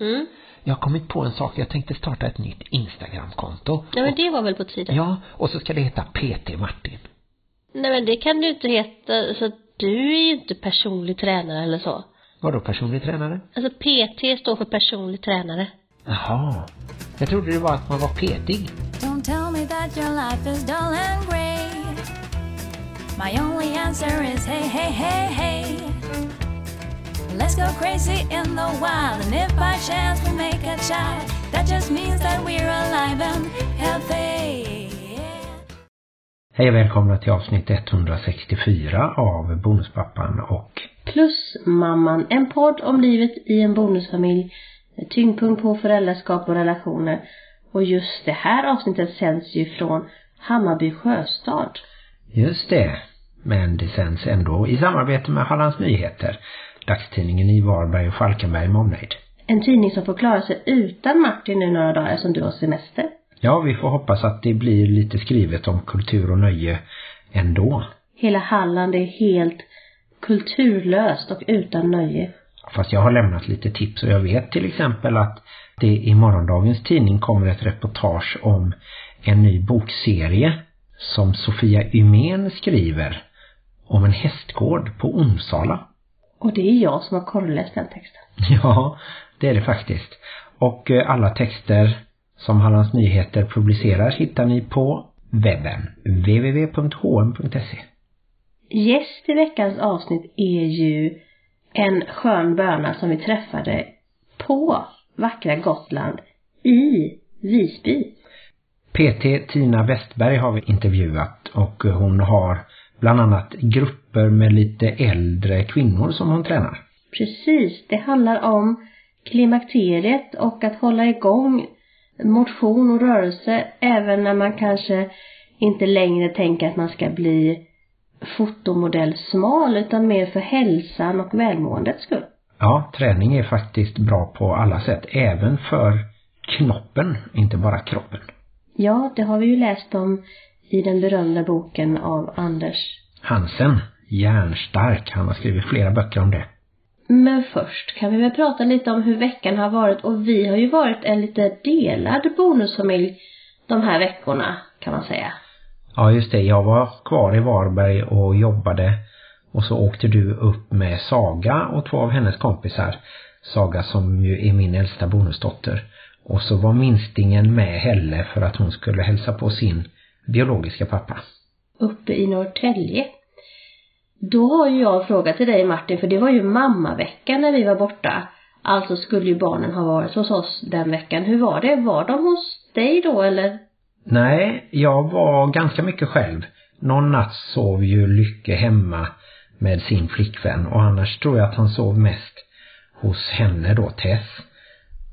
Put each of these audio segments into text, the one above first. Mm. Jag har kommit på en sak. Jag tänkte starta ett nytt Instagram-konto. Ja, men det var väl på tiden. Ja, och så ska det heta PT Martin. Nej, men det kan du inte heta. Så du är ju inte personlig tränare eller så. Vadå personlig tränare? Alltså PT står för personlig tränare. Jaha. Jag trodde det var att man var petig. Don't tell me that your life is dull and grey. My only answer is hey, hey, hey, hey. Let's go crazy in the wild. And if by chance we make a child, that just means that we're alive and healthy. Hej och välkomna till avsnitt 164 av Bonuspappan och plus mamman. En podd om livet i en bonusfamilj. Tyngdpunkt på föräldraskap och relationer. Och just det här avsnittet sänds ju från Hammarby Sjöstad. Just det. Men det sänds ändå i samarbete med Hallands Nyheter. Dagstidningen i Varberg och Falkenberg med omnejd. En tidning som får klara sig utan Martin nu några dagar som du har semester. Ja, vi får hoppas att det blir lite skrivet om kultur och nöje ändå. Hela Halland är helt kulturlöst och utan nöje. Fast jag har lämnat lite tips och jag vet till exempel att det i morgondagens tidning kommer ett reportage om en ny bokserie som Sofia Ymen skriver om en hästgård på Omsala. Och det är jag som har korreläst den texten. Ja, det är det faktiskt. Och alla texter som Hallands Nyheter publicerar hittar ni på webben www.hm.se. Gäst i veckans avsnitt är ju en skön böna som vi träffade på Vackra Gotland i Visby. PT Tina Westberg har vi intervjuat och hon har bland annat grupper med lite äldre kvinnor som hon tränar. Precis, det handlar om klimakteriet och att hålla igång motion och rörelse även när man kanske inte längre tänker att man ska bli fotomodell smal utan mer för hälsan och välmåendets skull. Ja, träning är faktiskt bra på alla sätt, även för knoppen, inte bara kroppen. Ja, det har vi ju läst om i den berömda boken av Anders Hansen, Järnstark. Han har skrivit flera böcker om det. Men först kan vi väl prata lite om hur veckan har varit, och vi har ju varit en lite delad bonusfamilj de här veckorna kan man säga. Ja just det, jag var kvar i Varberg och jobbade och så åkte du upp med Saga och två av hennes kompisar. Saga som ju är min äldsta bonusdotter, och så var minstingen med Helle för att hon skulle hälsa på sin biologiska pappa. Uppe i Norrtälje. Då har ju jag en fråga till dig Martin, för det var ju mammaveckan när vi var borta. Alltså skulle ju barnen ha varit hos oss den veckan. Hur var det? Var de hos dig då eller? Nej, jag var ganska mycket själv. Någon natt sov ju Lycke hemma med sin flickvän, och annars tror jag att han sov mest hos henne då, Tess.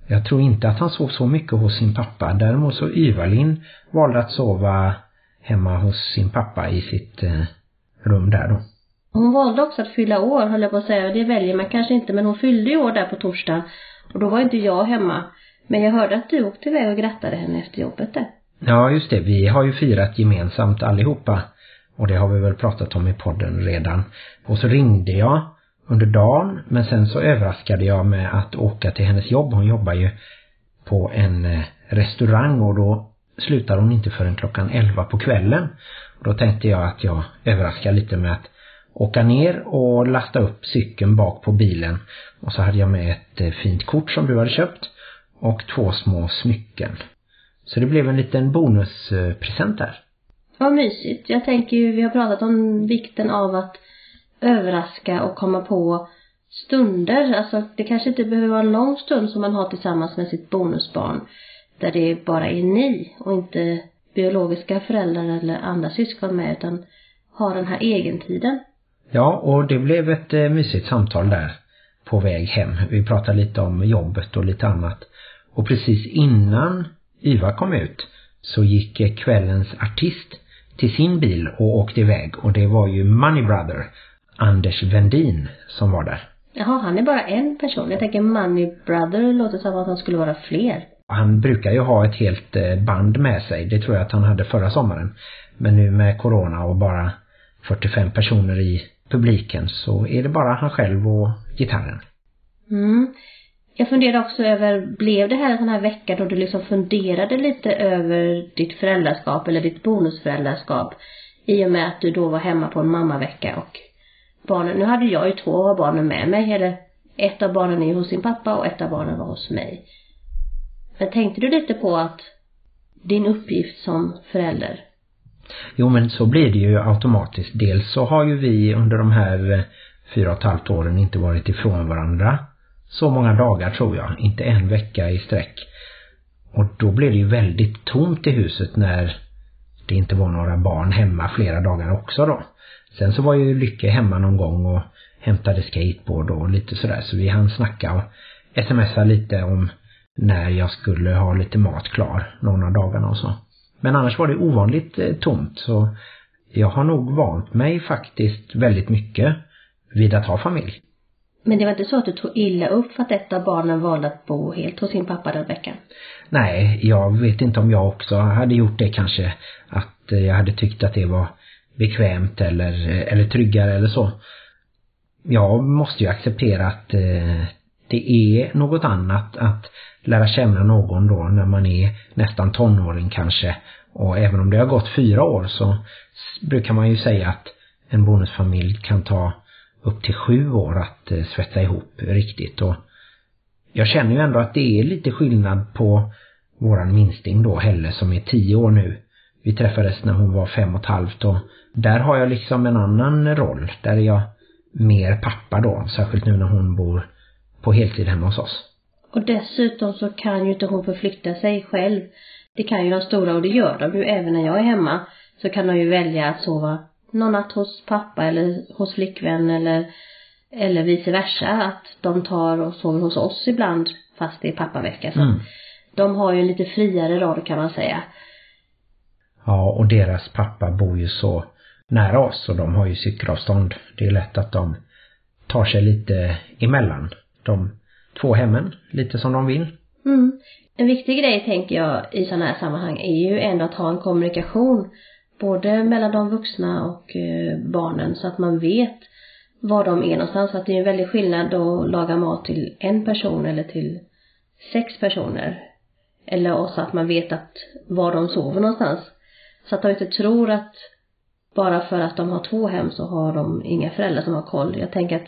Jag tror inte att han sov så mycket hos sin pappa. Däremot så Yvalin valde att sova hemma hos sin pappa i sitt rum där då. Hon valde också att fylla år, höll jag på att säga. Det väljer man kanske inte, men hon fyllde ju år där på torsdag. Och då var inte jag hemma. Men jag hörde att du åkte iväg och grattade henne efter jobbet där. Ja, just det. Vi har ju firat gemensamt allihopa. Och det har vi väl pratat om i podden redan. Och så ringde jag under dagen, men sen så överraskade jag med att åka till hennes jobb. Hon jobbar ju på en restaurang och då slutar hon inte förrän klockan 11 på kvällen. Och då tänkte jag att jag överraskar lite med att åka ner och lasta upp cykeln bak på bilen. Och så hade jag med ett fint kort som du hade köpt och två små smycken. Så det blev en liten bonuspresent där. Vad mysigt. Jag tänker ju, vi har pratat om vikten av att överraska och komma på stunder. Alltså det kanske inte behöver vara en lång stund som man har tillsammans med sitt bonusbarn. Där det bara är ni och inte biologiska föräldrar eller andra syskon med, utan ha den här egentiden. Ja, och det blev ett mysigt samtal där på väg hem. Vi pratade lite om jobbet och lite annat. Och precis innan Iva kom ut så gick kvällens artist till sin bil och åkte iväg. Och det var ju Money Brother, Anders Vendin, som var där. Jaha, han är bara en person. Jag tänker Money Brother låter som att han skulle vara fler. Han brukar ju ha ett helt band med sig. Det tror jag att han hade förra sommaren. Men nu med corona och bara 45 personer i publiken så är det bara han själv och gitarren. Mm. Jag funderar också över, blev det här en sån här vecka då du liksom funderade lite över ditt föräldraskap eller ditt bonusföräldraskap i och med att du då var hemma på en mammavecka och barnen, nu hade jag ju 2 av barnen med mig, eller ett av barnen är hos sin pappa och ett av barnen var hos mig. Men tänkte du lite på att din uppgift som förälder? Jo, men så blir det ju automatiskt. Dels så har ju vi under de här 4,5 åren inte varit ifrån varandra så många dagar, tror jag. Inte en vecka i sträck. Och då blev det ju väldigt tomt i huset när det inte var några barn hemma flera dagar också då. Sen så var ju Lycke hemma någon gång och hämtade skateboard och lite sådär. Så vi hann snacka och smsa lite om när jag skulle ha lite mat klar några dagarna och så. Men annars var det ovanligt tomt, så jag har nog vant mig faktiskt väldigt mycket vid att ha familj. Men det var inte så att du tog illa upp för att ett av barnen valde att bo helt hos sin pappa den veckan? Nej, jag vet inte om jag också hade gjort det kanske, att jag hade tyckt att det var bekvämt eller tryggare eller så. Jag måste ju acceptera att det är något annat att lära känna någon då när man är nästan tonåring kanske. Och även om det har gått 4 år så brukar man ju säga att en bonusfamilj kan ta upp till 7 år att svetsa ihop riktigt. Och jag känner ju ändå att det är lite skillnad på våran minsting då, Helle, som är 10 år nu. Vi träffades när hon var 5,5 och där har jag liksom en annan roll. Där är jag mer pappa då, särskilt nu när hon bor på heltid hemma hos oss. Och dessutom så kan ju inte hon förflytta sig själv. Det kan ju de stora, och det gör de ju även när jag är hemma. Så kan de ju välja att sova någon natt hos pappa eller hos flickvän eller vice versa. Att de tar och sover hos oss ibland fast det är pappavecka. Så de har ju en lite friare roll, kan man säga. Ja, och deras pappa bor ju så nära oss och de har ju cykelavstånd. Det är lätt att de tar sig lite emellan de 2 hemmen, lite som de vill. Mm. En viktig grej, tänker jag, i sådana här sammanhang är ju ändå att ha en kommunikation både mellan de vuxna och barnen, så att man vet var de är någonstans. Så att det är en väldig skillnad att laga mat till en person eller till 6 personer. Eller också att man vet att var de sover någonstans. Så att de inte tror att bara för att de har 2 hem så har de inga föräldrar som har koll. Jag tänker att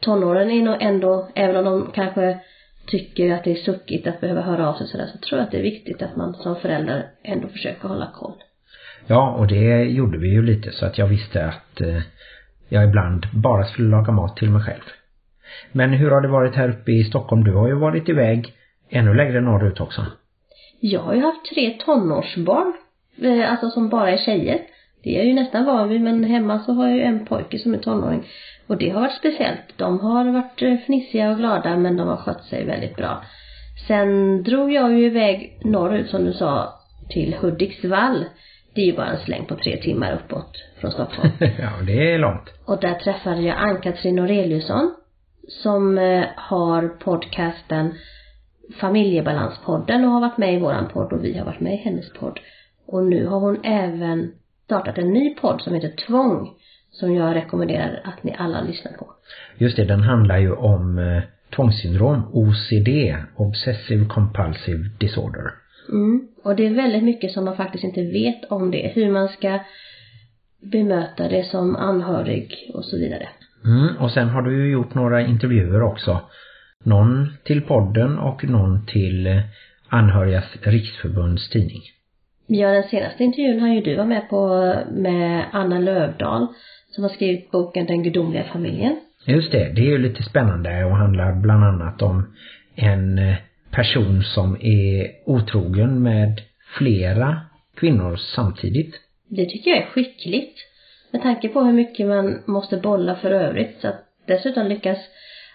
tonåren är nog ändå, även om de kanske tycker att det är suckigt att behöva höra av sig sådär, så tror jag att det är viktigt att man som förälder ändå försöker hålla koll. Ja, och det gjorde vi ju lite, så att jag visste att jag ibland bara skulle laga mat till mig själv. Men hur har det varit här uppe i Stockholm? Du har ju varit iväg ännu längre norrut också. Jag har ju haft 3 tonårsbarn, alltså som bara är tjejer. Det är jag ju nästan van vid, men hemma så har jag ju en pojke som är tonåring. Och det har varit speciellt. De har varit fnissiga och glada, men de har skött sig väldigt bra. Sen drog jag ju iväg norrut, som du sa, till Hudiksvall. Det är ju bara en släng på 3 timmar uppåt från Stockholm. Ja, det är långt. Och där träffade jag Ann-Katrin Norelius som har podcasten Familjebalanspodden och har varit med i våran podd, och vi har varit med i hennes podd. Och nu har hon även startat en ny podd som heter Tvång, som jag rekommenderar att ni alla lyssnar på. Just det, den handlar ju om tvångssyndrom, OCD, Obsessive Compulsive Disorder. Mm, och det är väldigt mycket som man faktiskt inte vet om det. Hur man ska bemöta det som anhörig och så vidare. Mm, och sen har du ju gjort några intervjuer också. Någon till podden och någon till Anhörigas Riksförbunds tidning. Ja, den senaste intervjun har ju du varit med på med Anna Lövdal, som har skrivit boken Den gudomliga familjen. Just det, det är ju lite spännande och handlar bland annat om en person som är otrogen med flera kvinnor samtidigt. Det tycker jag är skickligt med tanke på hur mycket man måste bolla för övrigt. Så att dessutom lyckas,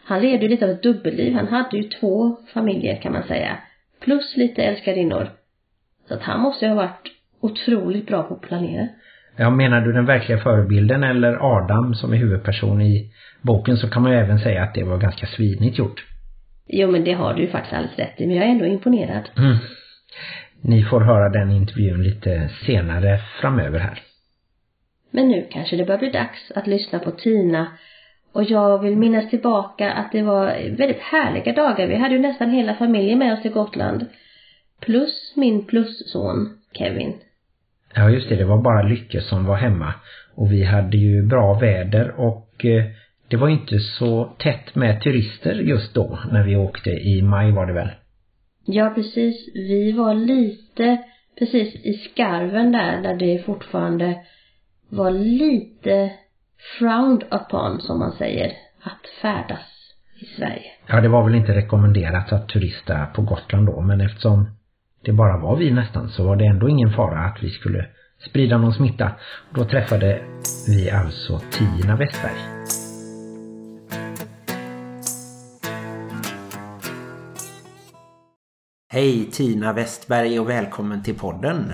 han leder ju lite av ett dubbelliv. Han hade ju 2 familjer, kan man säga, plus lite älskarinnor. Så att han måste ju ha varit otroligt bra på att planera. Ja, menar du den verkliga förebilden eller Adam som är huvudperson i boken, så kan man ju även säga att det var ganska svinigt gjort. Jo, men det har du ju faktiskt alldeles rätt i, men jag är ändå imponerad. Mm. Ni får höra den intervjun lite senare framöver här. Men nu kanske det börjar bli dags att lyssna på Tina Och jag vill minnas tillbaka att det var väldigt härliga dagar. Vi hade ju nästan hela familjen med oss till Gotland. Plus min plusson Kevin. Ja just det, det var bara Lycke som var hemma. Och vi hade ju bra väder och det var inte så tätt med turister just då när vi åkte. I maj var det väl? Ja precis, vi var lite precis i skarven där det fortfarande var lite frowned upon, som man säger, att färdas i Sverige. Ja, det var väl inte rekommenderat att turista på Gotland då, men eftersom det bara var vi nästan så var det ändå ingen fara att vi skulle sprida någon smitta. Då träffade vi alltså Tina Westberg. Hej Tina Westberg och välkommen till podden.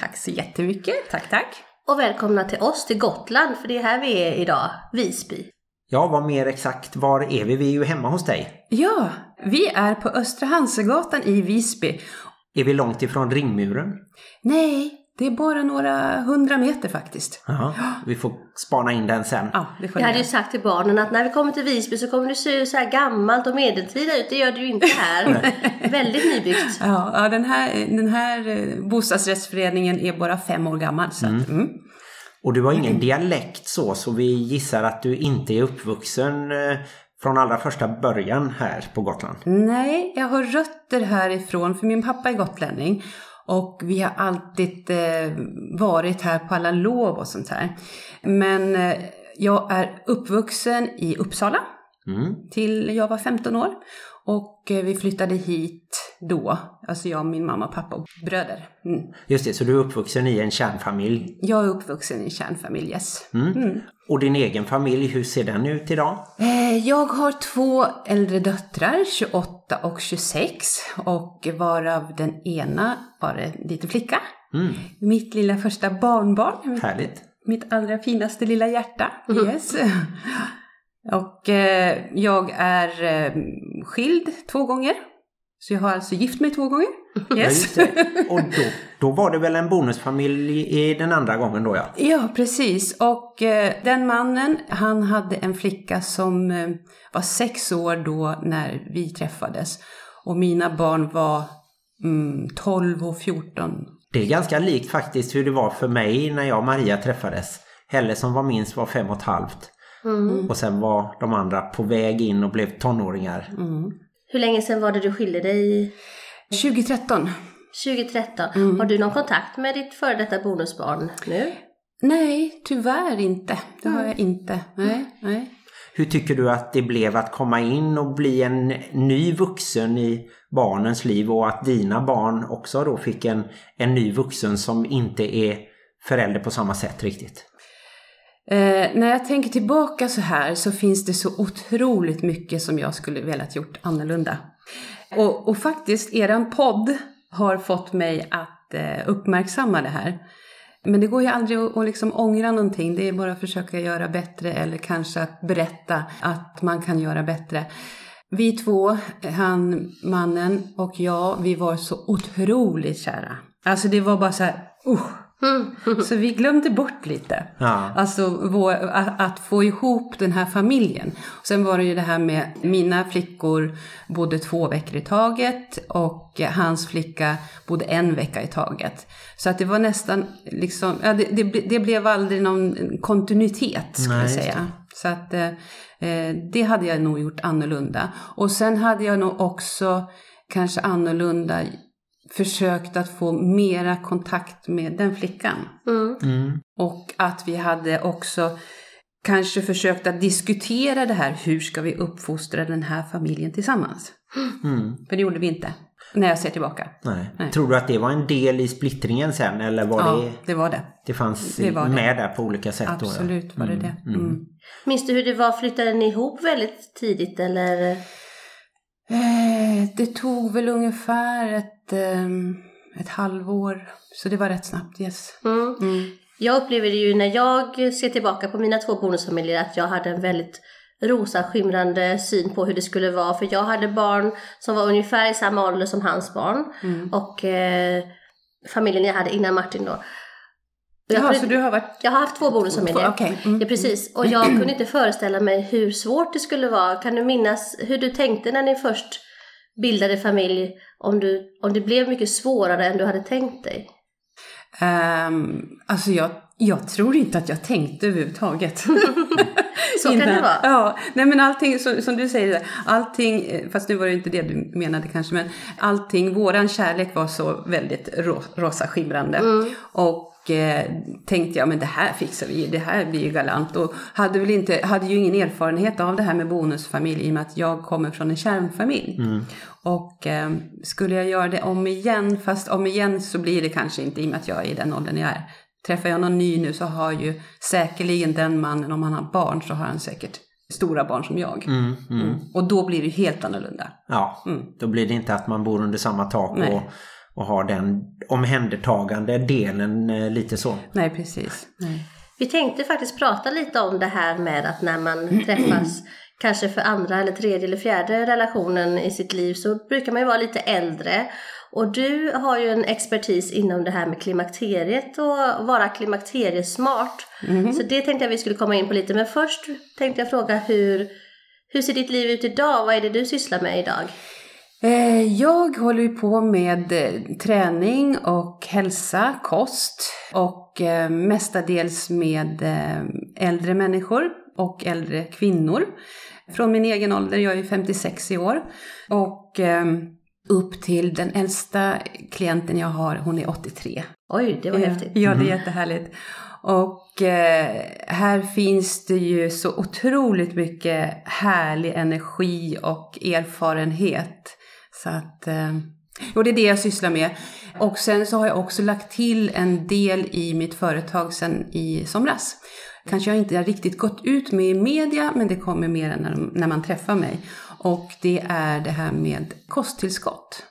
Tack så jättemycket. Tack, tack. Och välkomna till oss till Gotland, för det är här vi är idag, Visby. Ja, vad mer exakt, var är vi? Vi är ju hemma hos dig. Ja, vi är på Östra Hansgatan i Visby. Är vi långt ifrån ringmuren? Nej, det är bara några 100 meter faktiskt. Aha, vi får spana in den sen. Ja, det får jag hade ju sagt till barnen att när vi kommer till Visby så kommer det se så här gammalt och medeltida ut. Det gör det ju inte här. Väldigt nybyggt. Ja, den här bostadsrättsföreningen är bara 5 år gammal. Så att, Och du har ingen dialekt så vi gissar att du inte är uppvuxen från allra första början här på Gotland. Nej, jag har rötter härifrån för min pappa är gotlänning. Och vi har alltid varit här på alla lov och sånt här. Men jag är uppvuxen i Uppsala till jag var 15 år. Och vi flyttade hit då. Alltså jag, min mamma, pappa och bröder. Mm. Just det, så du är uppvuxen i en kärnfamilj? Jag är uppvuxen i en kärnfamilj, yes. Mm. Och din egen familj, hur ser den ut idag? Jag har 2 äldre döttrar, 28 och 26. Och varav den ena var en liten flicka. Mm. Mitt lilla första barnbarn. Härligt. Mitt allra finaste lilla hjärta, yes. Och jag är skild 2 gånger. Så jag har alltså gift mig 2 gånger. Yes. Ja, och då var det väl en bonusfamilj i den andra gången då, ja? Ja, precis. Och den mannen, han hade en flicka som var 6 år då när vi träffades. Och mina barn var 12 och 14. Det är ganska likt faktiskt hur det var för mig när jag och Maria träffades. Helle som var minst var 5,5. Och sen var de andra på väg in och blev tonåringar. Hur länge sedan var det du skilde dig? 2013. Har du någon kontakt med ditt före detta bonusbarn nu? Nej, tyvärr inte. Det har jag inte. Nej. Hur tycker du att det blev att komma in och bli en ny vuxen i barnens liv och att dina barn också då fick en ny vuxen som inte är förälder på samma sätt riktigt? När jag tänker tillbaka så här så finns det så otroligt mycket som jag skulle velat gjort annorlunda. Och faktiskt, eran podd har fått mig att uppmärksamma det här. Men det går ju aldrig att liksom ångra någonting. Det är bara att försöka göra bättre eller kanske att berätta att man kan göra bättre. Vi 2, han, mannen och jag, vi var så otroligt kära. Alltså det var bara så här... Så vi glömde bort lite alltså att få ihop den här familjen. Sen var det ju det här med mina flickor bodde 2 veckor i taget och hans flicka bodde 1 vecka i taget. Så att det var nästan liksom, det blev aldrig någon kontinuitet skulle jag säga. Så att det hade jag nog gjort annorlunda. Och sen hade jag nog också kanske annorlunda försökt att få mera kontakt med den flickan. Och att vi hade också kanske försökt att diskutera det här. Hur ska vi uppfostra den här familjen tillsammans? För det gjorde vi inte. När jag ser tillbaka. Nej. Tror du att det var en del i splittringen sen? Eller var det var det. Det fanns det var med det där på olika sätt. Absolut då, var det det. Minns du hur det var? Flyttade ni ihop väldigt tidigt eller... Det tog väl ungefär ett halvår. Så det var rätt snabbt, yes. Jag upplever det ju när jag ser tillbaka på mina 2 bonusfamiljer att jag hade en väldigt rosaskimrande syn på hur det skulle vara. För jag hade barn som var ungefär i samma ålder som hans barn. Och familjen jag hade innan Martin då. Så du har varit... Jag har haft 2 bonusfamiljer. Okay. Mm. Ja, precis. Och jag kunde inte föreställa mig hur svårt det skulle vara. Kan du minnas hur du tänkte när ni först bildade familj? Om det blev mycket svårare än du hade tänkt dig? Alltså jag tror inte att jag tänkte överhuvudtaget. Så kan det vara. Ja, nej men allting, som du säger, allting, fast nu var det inte det du menade kanske, men allting, våran kärlek var så väldigt rosaskimrande. Mm. Och tänkte jag, men det här fixar vi, det här blir ju galant. Och hade ju ingen erfarenhet av det här med bonusfamilj i och med att jag kommer från en kärnfamilj. Mm. Och skulle jag göra det om igen så blir det kanske inte i och med att jag är i den åldern jag är. Träffar jag någon ny nu så har ju säkerligen den mannen, om han har barn så har han säkert stora barn som jag. Och då blir det ju helt annorlunda. Ja, då blir det inte att man bor under samma tak och har den omhändertagande delen lite så. Nej, precis. Nej. Vi tänkte faktiskt prata lite om det här med att när man träffas kanske för andra eller tredje eller fjärde relationen i sitt liv så brukar man ju vara lite äldre. Och du har ju en expertis inom det här med klimakteriet och vara klimakteriesmart. Mm. Så det tänkte jag vi skulle komma in på lite. Men först tänkte jag fråga hur ser ditt liv ut idag? Vad är det du sysslar med idag? Jag håller ju på med träning och hälsa, kost och mestadels med äldre människor och äldre kvinnor. Från min egen ålder, jag är 56 i år och... upp till den äldsta klienten jag har, hon är 83. Oj, det var häftigt. Ja, det är jättehärligt. Och här finns det ju så otroligt mycket härlig energi och erfarenhet. Så att, och det är det jag sysslar med. Och sen så har jag också lagt till en del i mitt företag sen i somras. Kanske jag inte har riktigt gått ut med i media, men det kommer mer när man träffar mig. Och det är det här med kosttillskott.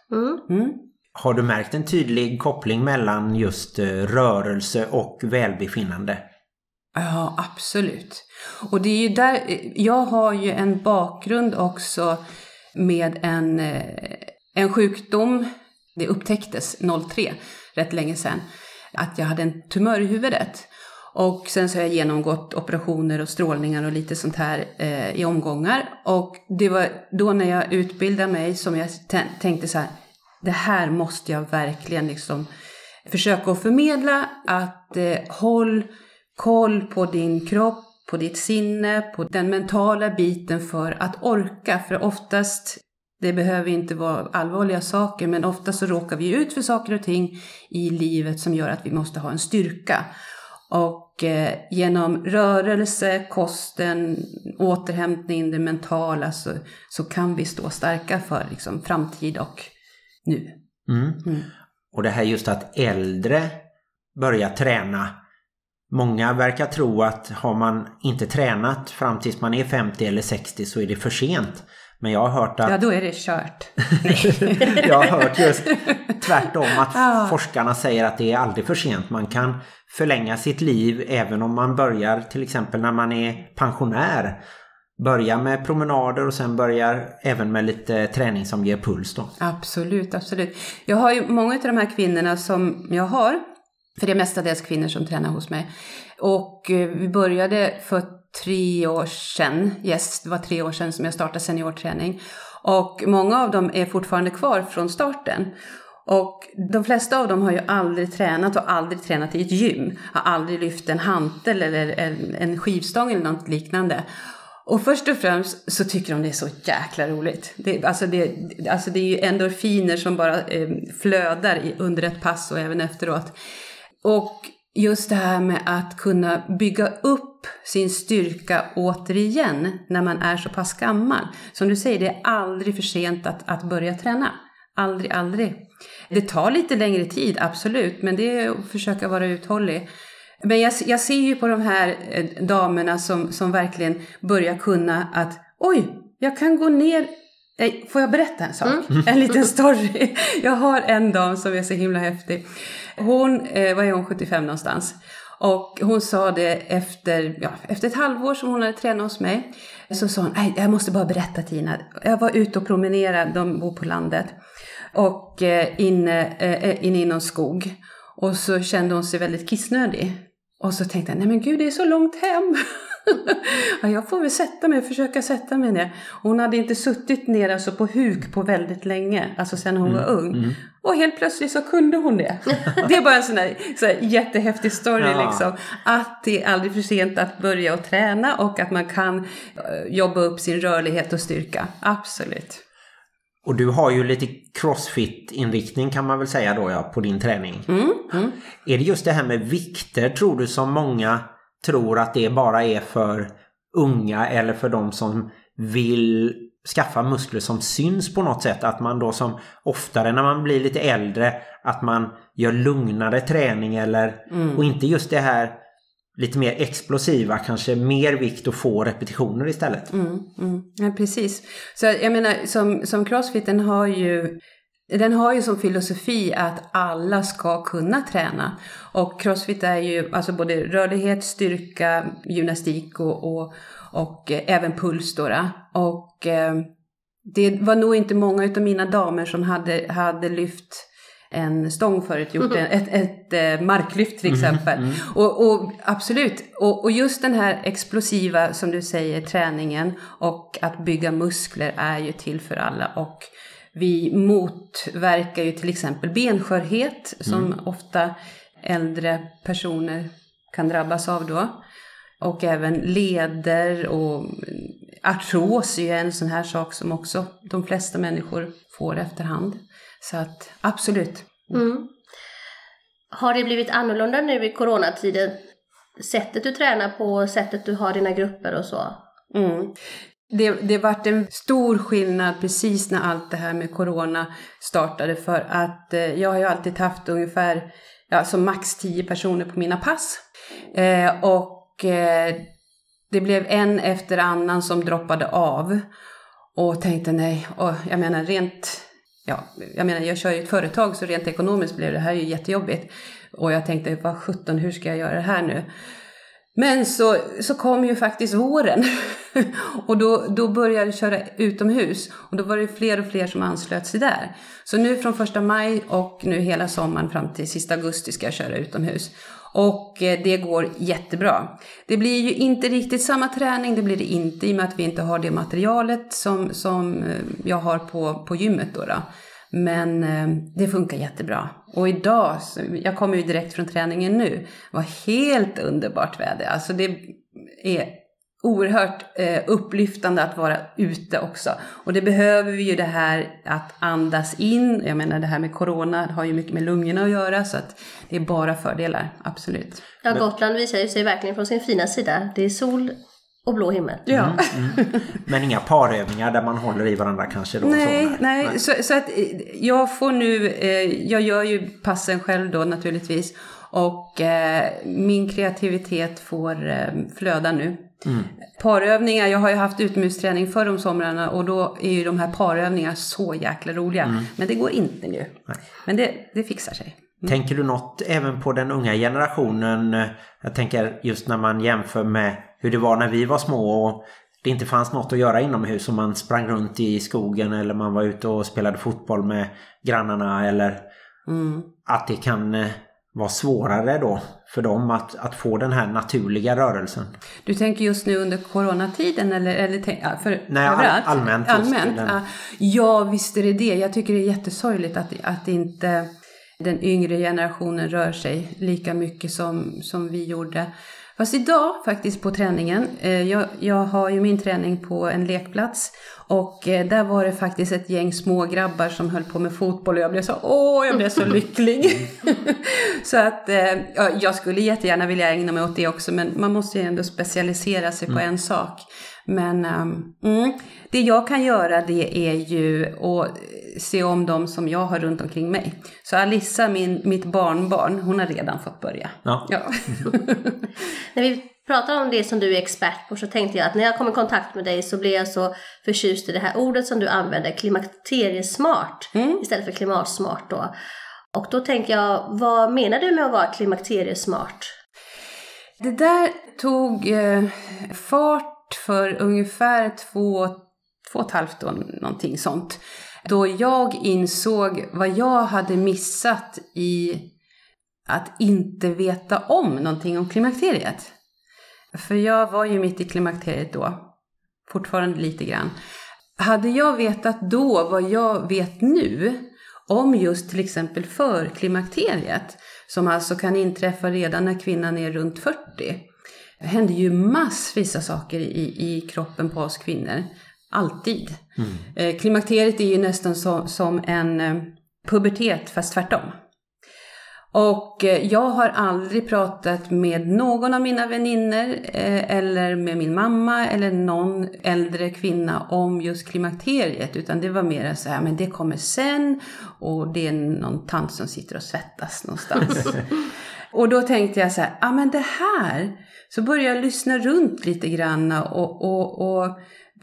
Har du märkt en tydlig koppling mellan just rörelse och välbefinnande? Ja, absolut. Och det är ju där, jag har ju en bakgrund också med en sjukdom. Det upptäcktes 03, rätt länge sedan, att jag hade en tumör i huvudet. Och sen så har jag genomgått operationer och strålningar och lite sånt här i omgångar. Och det var då när jag utbildade mig som jag tänkte så här, det här måste jag verkligen liksom försöka att förmedla. Att håll koll på din kropp, på ditt sinne, på den mentala biten för att orka. För oftast, det behöver inte vara allvarliga saker, men oftast så råkar vi ut för saker och ting i livet som gör att vi måste ha en styrka. Och genom rörelse, kosten, återhämtning, det mentala så kan vi stå starka för liksom, framtid och nu. Och det här just att äldre börjar träna. Många verkar tro att har man inte tränat fram tills man är 50 eller 60 så är det för sent. Men jag har hört att... Ja, då är det kört. Jag har hört just tvärtom att forskarna säger att det är aldrig för sent. Man kan förlänga sitt liv även om man börjar, till exempel när man är pensionär. Börja med promenader och sen börjar även med lite träning som ger puls då. Absolut, absolut. Jag har ju många av de här kvinnorna som jag har. För det är mestadels kvinnor som tränar hos mig. Och vi började för 3 år sedan. Yes, det var 3 år sedan som jag startade seniorträning. Och många av dem är fortfarande kvar från starten. Och de flesta av dem har ju aldrig tränat och aldrig tränat i ett gym. Har aldrig lyft en hantel eller en skivstång eller något liknande. Och först och främst så tycker de det är så jäkla roligt. Det är ju endorfiner som bara flödar under ett pass och även efteråt. Och just det här med att kunna bygga upp sin styrka återigen när man är så pass gammal. Som du säger, det är aldrig för sent att börja träna. Aldrig, aldrig. Det tar lite längre tid, absolut. Men det är att försöka vara uthållig. Men jag ser ju på de här damerna som verkligen börjar kunna att... Oj, jag kan gå ner... Får jag berätta en sak? En liten story. Jag har en dam som är så himla häftig. Hon, vad är hon, 75 någonstans. Och hon sa det efter ett halvår som hon hade tränat hos mig. Så sa hon, nej, jag måste bara berätta Tina. Jag var ute och promenerade, de bor på landet. Och inne i någon skog. Och så kände hon sig väldigt kissnödig. Och så tänkte jag, nej men gud, det är så långt hem. Jag får väl försöka sätta mig ner. Hon hade inte suttit ner alltså på huk på väldigt länge. Alltså sen hon var ung. Mm. Och helt plötsligt så kunde hon det. Det är bara en sån här jättehäftig story liksom. Att det är aldrig för sent att börja och träna. Och att man kan jobba upp sin rörlighet och styrka. Absolut. Och du har ju lite crossfit-inriktning kan man väl säga då på din träning. Mm. Mm. Är det just det här med vikter, tror du, som många tror att det bara är för unga eller för de som vill skaffa muskler som syns på något sätt? Att man då som oftare när man blir lite äldre, att man gör lugnare träning eller och inte just det här lite mer explosiva, kanske mer vikt och få repetitioner istället. Ja, precis. Så jag menar, som crossfiten har ju som filosofi att alla ska kunna träna. Och crossfit är ju alltså både rörlighet, styrka, gymnastik och även puls då. Och det var nog inte många utav mina damer som hade lyft en stång förut, gjort ett marklyft till exempel. Och absolut, och just den här explosiva, som du säger, träningen och att bygga muskler är ju till för alla. Och vi motverkar ju till exempel benskörhet som ofta äldre personer kan drabbas av då. Och även leder och artros är ju en sån här sak som också de flesta människor får efterhand. Så att, absolut. Mm. Har det blivit annorlunda nu i coronatiden? Sättet du tränar på, sättet du har dina grupper och så? Mm. Det vart en stor skillnad precis när allt det här med corona startade. För att jag har ju alltid haft ungefär som max 10 personer på mina pass. Det blev en efter annan som droppade av. Och tänkte nej, och jag menar rent... jag kör ju ett företag, så rent ekonomiskt blev det här ju jättejobbigt. Och jag tänkte, vad 17, hur ska jag göra det här nu? Men så kom ju faktiskt våren. Och då började jag köra utomhus. Och då var det fler och fler som anslöt sig där. Så nu från 1 maj och nu hela sommaren fram till sista augusti ska jag köra utomhus. Och det går jättebra. Det blir ju inte riktigt samma träning. Det blir det inte i och med att vi inte har det materialet som jag har på gymmet då. Men det funkar jättebra. Och idag, jag kommer ju direkt från träningen nu. Det var helt underbart väder. Alltså det är oerhört upplyftande att vara ute också. Och det behöver vi ju, det här att andas in. Jag menar, det här med corona har ju mycket med lungorna att göra. Så att det är bara fördelar, absolut. Ja, Gotland visar ju sig verkligen från sin fina sida. Det är sol och blå himmel. Ja. Men inga parövningar där man håller i varandra kanske då? Nej. Så att jag får nu... jag gör ju passen själv då naturligtvis. Och min kreativitet får flöda nu. Mm. Parövningar, jag har ju haft utomhusträning förr om somrarna, och då är ju de här parövningarna så jäkla roliga. Men det går inte nu. Nej. Men det fixar sig. Tänker du något även på den unga generationen? Jag tänker just när man jämför med hur det var när vi var små och det inte fanns något att göra inomhus, och man sprang runt i skogen eller man var ute och spelade fotboll med grannarna, eller att det kan vara svårare då för dem att få den här naturliga rörelsen. Du tänker just nu under coronatiden eller för allmänt. Ja, visst är det. Jag tycker det är jättesorgligt att inte den yngre generationen rör sig lika mycket som vi gjorde. Fast idag faktiskt på träningen, jag har ju min träning på en lekplats, och där var det faktiskt ett gäng små grabbar som höll på med fotboll, och jag blev så lycklig. Så att jag skulle jättegärna vilja ägna mig åt det också, men man måste ju ändå specialisera sig på en sak. Men det jag kan göra, det är ju att se om de som jag har runt omkring mig. Så Alissa, mitt barnbarn, hon har redan fått börja. Ja. När vi pratar om det som du är expert på, så tänkte jag att när jag kom i kontakt med dig så blev jag så förtjust i det här ordet som du använder, klimakteri smart istället för klimatsmart då. Och då tänker jag, vad menar du med att vara klimakteri smart? Det där tog fart för ungefär 2,5 år, någonting sånt. Då jag insåg vad jag hade missat i att inte veta om någonting om klimakteriet. För jag var ju mitt i klimakteriet då. Fortfarande lite grann. Hade jag vetat då vad jag vet nu om just till exempel förklimakteriet, som alltså kan inträffa redan när kvinnan är runt 40. Det händer ju massvis av saker i kroppen på oss kvinnor. Alltid. Mm. Klimakteriet är ju nästan som en pubertet fast tvärtom. Och jag har aldrig pratat med någon av mina vänner eller med min mamma eller någon äldre kvinna om just klimakteriet. Utan det var mer så här, men det kommer sen och det är någon tant som sitter och svettas någonstans. Och då tänkte jag så här, ja men det här. Så började jag lyssna runt lite grann och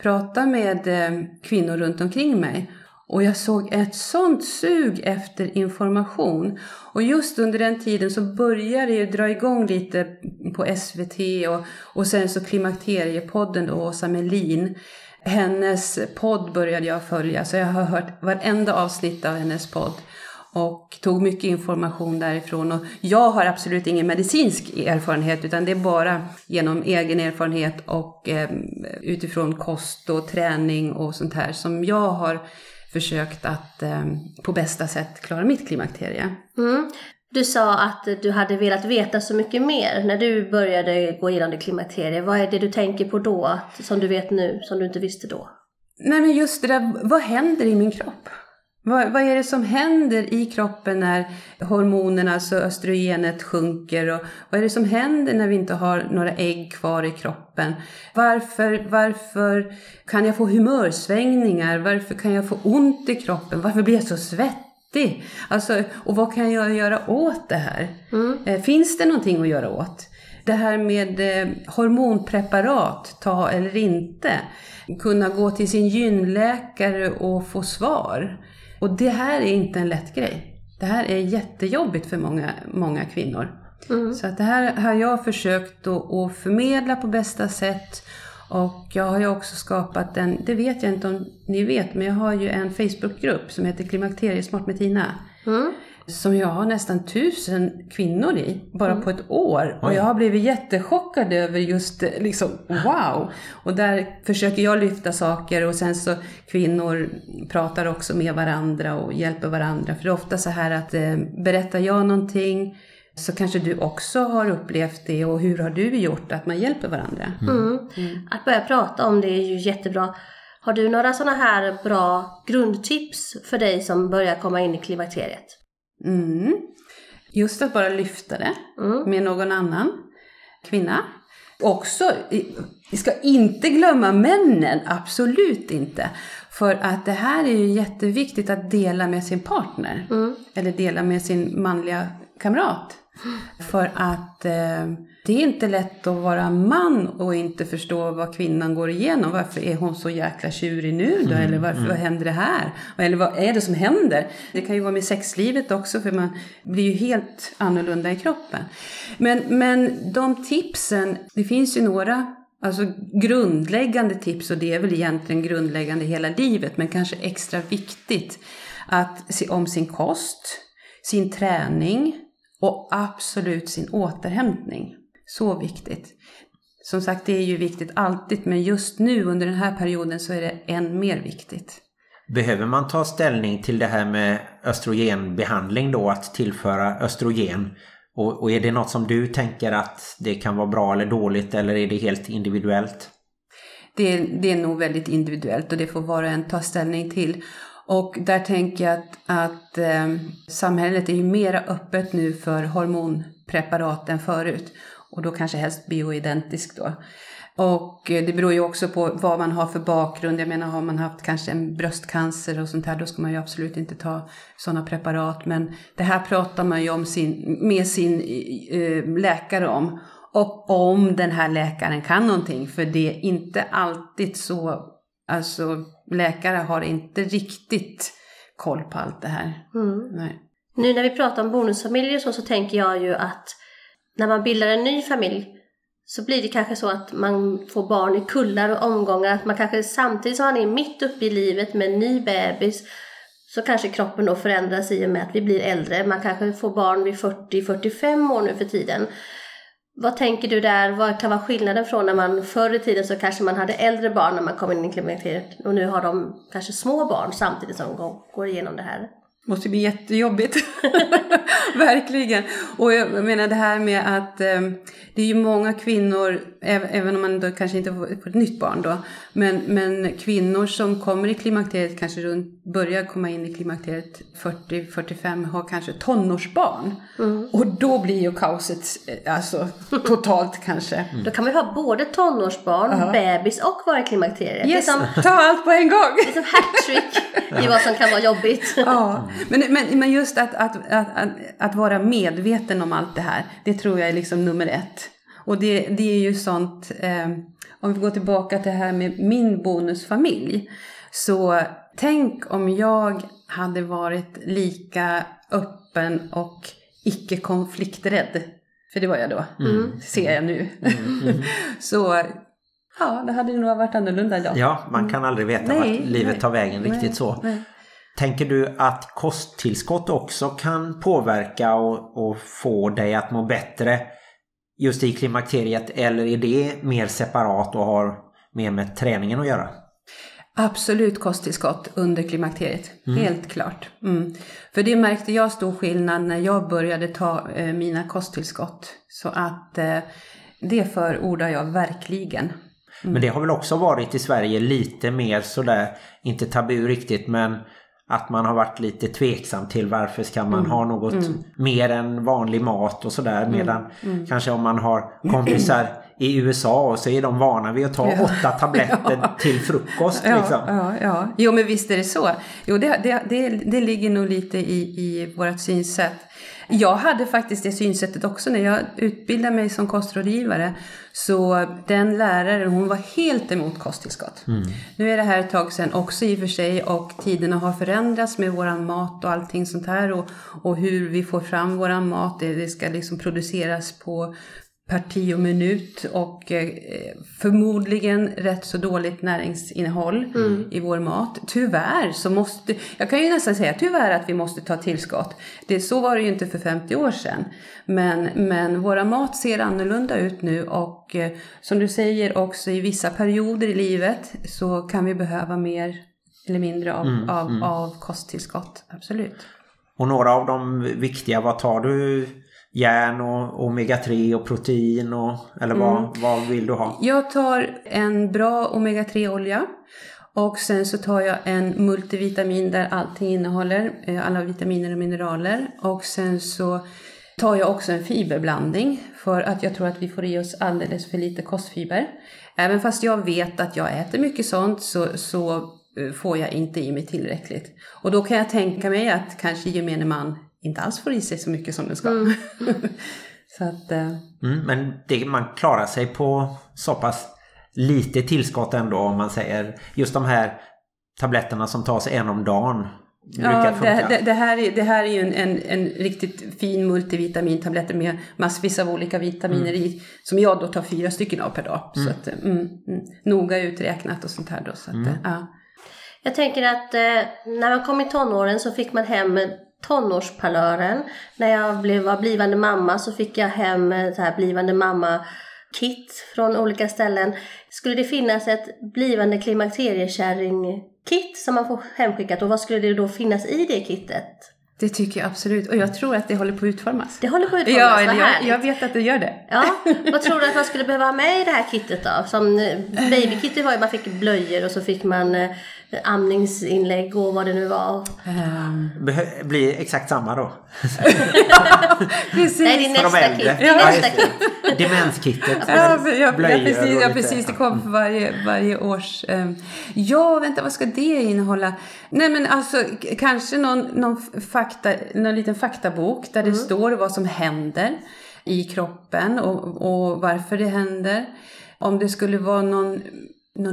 prata med kvinnor runt omkring mig. Och jag såg ett sånt sug efter information. Och just under den tiden så började jag dra igång lite på SVT. Och sen så Klimakteriepodden då, Åsa Melin. Hennes podd började jag följa. Så jag har hört varenda avsnitt av hennes podd. Och tog mycket information därifrån. Och jag har absolut ingen medicinsk erfarenhet. Utan det är bara genom egen erfarenhet. Och utifrån kost och träning och sånt här. Som jag har försökt att på bästa sätt klara mitt klimakterie. Mm. Du sa att du hade velat veta så mycket mer när du började gå igenom det klimakterie. Vad är det du tänker på då som du vet nu som du inte visste då? Nej men just det där, vad händer i min kropp? Vad är det som händer i kroppen när hormonerna, alltså östrogenet, sjunker? Och vad är det som händer när vi inte har några ägg kvar i kroppen? Varför kan jag få humörsvängningar? Varför kan jag få ont i kroppen? Varför blir jag så svettig? Alltså, och vad kan jag göra åt det här? Mm. Finns det någonting att göra åt? Det här med hormonpreparat, ta eller inte. Kunna gå till sin gynläkare och få svar. Och det här är inte en lätt grej. Det här är jättejobbigt för många kvinnor. Mm. Så att det här har jag försökt att förmedla på bästa sätt. Och jag har ju också skapat en, det vet jag inte om ni vet, men jag har ju en Facebookgrupp som heter Klimakteri Smart med Tina. Mm. Som jag har nästan 1000 kvinnor i, bara på ett år. Och jag har blivit jättechockad över just, liksom, wow! Och där försöker jag lyfta saker och sen så kvinnor pratar också med varandra och hjälper varandra. För det är ofta så här att berättar jag någonting så kanske du också har upplevt det och hur har du gjort att man hjälper varandra? Mm. Mm. Att börja prata om det är ju jättebra. Har du några sådana här bra grundtips för dig som börjar komma in i klimakteriet? Mm. Just att bara lyfta det med någon annan kvinna. Också, vi ska inte glömma männen, absolut inte. För att det här är ju jätteviktigt att dela med sin partner. Mm. Eller dela med sin manliga kamrat. För att det är inte lätt att vara man och inte förstå vad kvinnan går igenom. Varför är hon så jäkla tjurig nu då? Eller vad händer det här? Eller vad är det som händer? Det kan ju vara med sexlivet också, för man blir ju helt annorlunda i kroppen. Men de tipsen, det finns ju några, alltså grundläggande tips, och det är väl egentligen grundläggande hela livet, men kanske extra viktigt att se om sin kost, sin träning. Och absolut sin återhämtning. Så viktigt. Som sagt, det är ju viktigt alltid. Men just nu under den här perioden så är det än mer viktigt. Behöver man ta ställning till det här med östrogenbehandling då? Att tillföra östrogen. Och är det något som du tänker att det kan vara bra eller dåligt? Eller är det helt individuellt? Det är nog väldigt individuellt. Och det får var och en ta ställning till. Och där tänker jag att samhället är ju mera öppet nu för hormonpreparat än förut. Och då kanske helst bioidentiskt då. Och det beror ju också på vad man har för bakgrund. Jag menar, har man haft kanske en bröstcancer och sånt här, då ska man ju absolut inte ta sådana preparat. Men det här pratar man ju om med sin läkare om. Och om den här läkaren kan någonting, för det är inte alltid så. Alltså läkare har inte riktigt koll på allt det här. Mm. Nej. Nu när vi pratar om bonusfamiljer så tänker jag ju att när man bildar en ny familj så blir det kanske så att man får barn i kullar och omgångar. Att man kanske samtidigt som man är mitt uppe i livet med en ny bebis så kanske kroppen då förändras i och med att vi blir äldre. Man kanske får barn vid 40-45 år nu för tiden. Vad tänker du där? Vad kan vara skillnaden från när man förr i tiden så kanske man hade äldre barn när man kom in i klimakteriet och nu har de kanske små barn samtidigt som de går igenom det här? Det måste bli jättejobbigt. Verkligen. Och jag menar det här med att det är ju många kvinnor, även om man då kanske inte får ett nytt barn då, men kvinnor som kommer i klimakteriet, kanske börjar komma in i klimakteriet 40-45, har kanske tonårsbarn. Mm. Och då blir ju kaoset alltså totalt kanske. Mm. Då kan man ha både tonårsbarn, bebis och vara i klimakteriet. Yes. Ta allt på en gång. Det är som hat-trick i vad som kan vara jobbigt. Ja. Men just att vara medveten om allt det här, det tror jag är liksom nummer ett. Och det är ju sånt, om vi går tillbaka till det här med min bonusfamilj, så tänk om jag hade varit lika öppen och icke-konflikträdd, för det var jag då, ser jag nu. Så ja, det hade ju nog varit annorlunda idag. Ja, man kan aldrig veta vart livet tar vägen riktigt så. Nej. Tänker du att kosttillskott också kan påverka och få dig att må bättre just i klimakteriet, eller är det mer separat och har mer med träningen att göra? Absolut kosttillskott under klimakteriet, helt klart. Mm. För det märkte jag stor skillnad när jag började ta mina kosttillskott, så att det förordar jag verkligen. Mm. Men det har väl också varit i Sverige lite mer sådär, inte tabu riktigt, men att man har varit lite tveksam till varför ska man ha något mer än vanlig mat och sådär. Medan kanske om man har kompisar i USA och så är de vana vid att ta 8 tabletter till frukost. Ja, liksom. Ja. Jo, men visst är det så. Jo, det ligger nog lite i vårt synsätt. Jag hade faktiskt det synsättet också när jag utbildade mig som kostrådgivare. Så den läraren, hon var helt emot kosttillskott. Mm. Nu är det här ett tag sedan också i och för sig, och tiderna har förändrats med våran mat och allting sånt här. Och hur vi får fram våran mat, det ska liksom produceras på parti och minut och förmodligen rätt så dåligt näringsinnehåll i vår mat. Tyvärr så måste, jag kan ju nästan säga tyvärr att vi måste ta tillskott. Så var det ju inte för 50 år sedan. Men våra mat ser annorlunda ut nu, och som du säger också i vissa perioder i livet så kan vi behöva mer eller mindre av kosttillskott. Absolut. Och några av de viktiga, vad tar du? Järn och omega-3 och protein eller vad vill du ha? Jag tar en bra omega-3-olja, och sen så tar jag en multivitamin där allting innehåller alla vitaminer och mineraler, och sen så tar jag också en fiberblandning, för att jag tror att vi får i oss alldeles för lite kostfiber. Även fast jag vet att jag äter mycket sånt, så får jag inte i mig tillräckligt. Och då kan jag tänka mig att kanske gemene man inte alls får i sig så mycket som den ska. Så att, men man klarar sig på så pass lite tillskott ändå, om man säger. Just de här tabletterna som tas en om dagen. Ja, det här är ju en riktigt fin multivitamintablett med massvis av olika vitaminer i, som jag då tar 4 stycken av per dag. Så att, noga uträknat och sånt här då. Så att, ja. Jag tänker att när man kom i tonåren så fick man hem tonårsparlören. När jag var blivande mamma så fick jag hem så här blivande mamma-kit från olika ställen. Skulle det finnas ett blivande klimakteriekärring-kit som man får hemskickat, och vad skulle det då finnas i det kittet? Det tycker jag absolut, och jag tror att det håller på att utformas. Det håller på att utformas, ja, jag vet att det gör det. Ja, vad tror du att man skulle behöva ha med i det här kittet då? Som babykittet var ju, man fick blöjor och så fick man amningsinlägg och vad det nu var. Blir exakt samma då. Precis. Nej, det är nästa kit. Ja. Demenskittet. Ja, precis. Det kommer för varje års. Vad ska det innehålla? Nej, men alltså kanske någon liten faktabok där det står vad som händer i kroppen och varför det händer. Om det skulle vara någon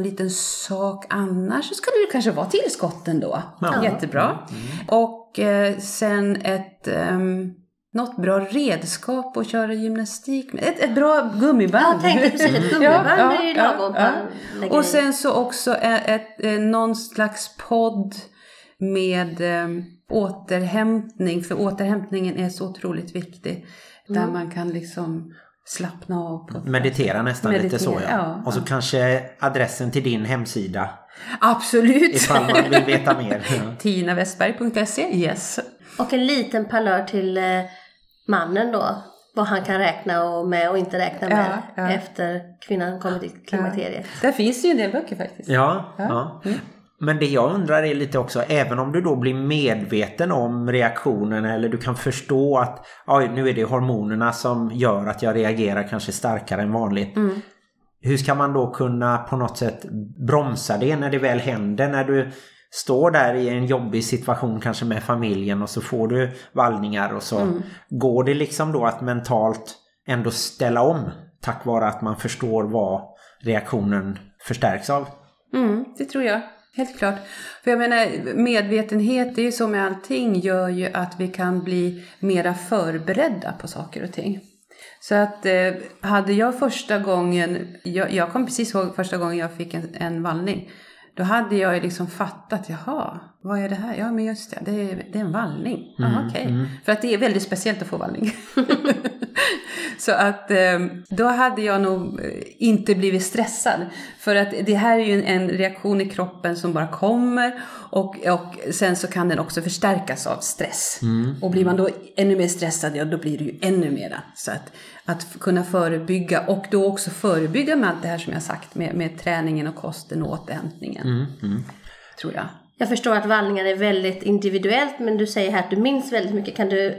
liten sak annars, så skulle det kanske vara tillskotten då. Ja. Jättebra. Mm. Och sen något bra redskap att köra gymnastik med. Ett bra gummiband. Ja, tänkte precis. Ett gummiband är ju lagom. Och sen så också någon slags podd med återhämtning. För återhämtningen är så otroligt viktig. Där man kan liksom slappna av. Meditera nästan. Meditera, lite så, ja. Ja. Och så kanske adressen till din hemsida. Absolut. Ifall man vill veta mer. TinaWestberg.se, yes. Och en liten pallör till mannen då. Vad han kan räkna och med och inte räkna med efter kvinnan kommer till klimakteriet. Ja. Där finns ju en del böcker faktiskt. Ja. Mm. Men det jag undrar är lite också, även om du då blir medveten om reaktionen eller du kan förstå att nu är det hormonerna som gör att jag reagerar kanske starkare än vanligt. Mm. Hur ska man då kunna på något sätt bromsa det när det väl händer? När du står där i en jobbig situation kanske med familjen och så får du vallningar och så går det liksom då att mentalt ändå ställa om tack vare att man förstår vad reaktionen förstärks av? Mm, det tror jag. Helt klart. För jag menar, medvetenhet är ju som med allting, gör ju att vi kan bli mera förberedda på saker och ting. Så att hade jag första gången, jag kom precis ihåg första gången jag fick en vallning. Då hade jag ju liksom fattat, jaha, vad är det här? Ja, men just det är en vallning. Okej. För att det är väldigt speciellt att få vallning. Så att då hade jag nog inte blivit stressad. För att det här är ju en reaktion i kroppen som bara kommer. Och sen så kan den också förstärkas av stress. Och blir man då ännu mer stressad, då blir det ju ännu mera. Så att kunna förebygga och då också förebygga med allt det här som jag sagt. Med träningen och kosten och återhämtningen. Tror jag. Jag förstår att vallningar är väldigt individuellt. Men du säger här att du minns väldigt mycket. Kan du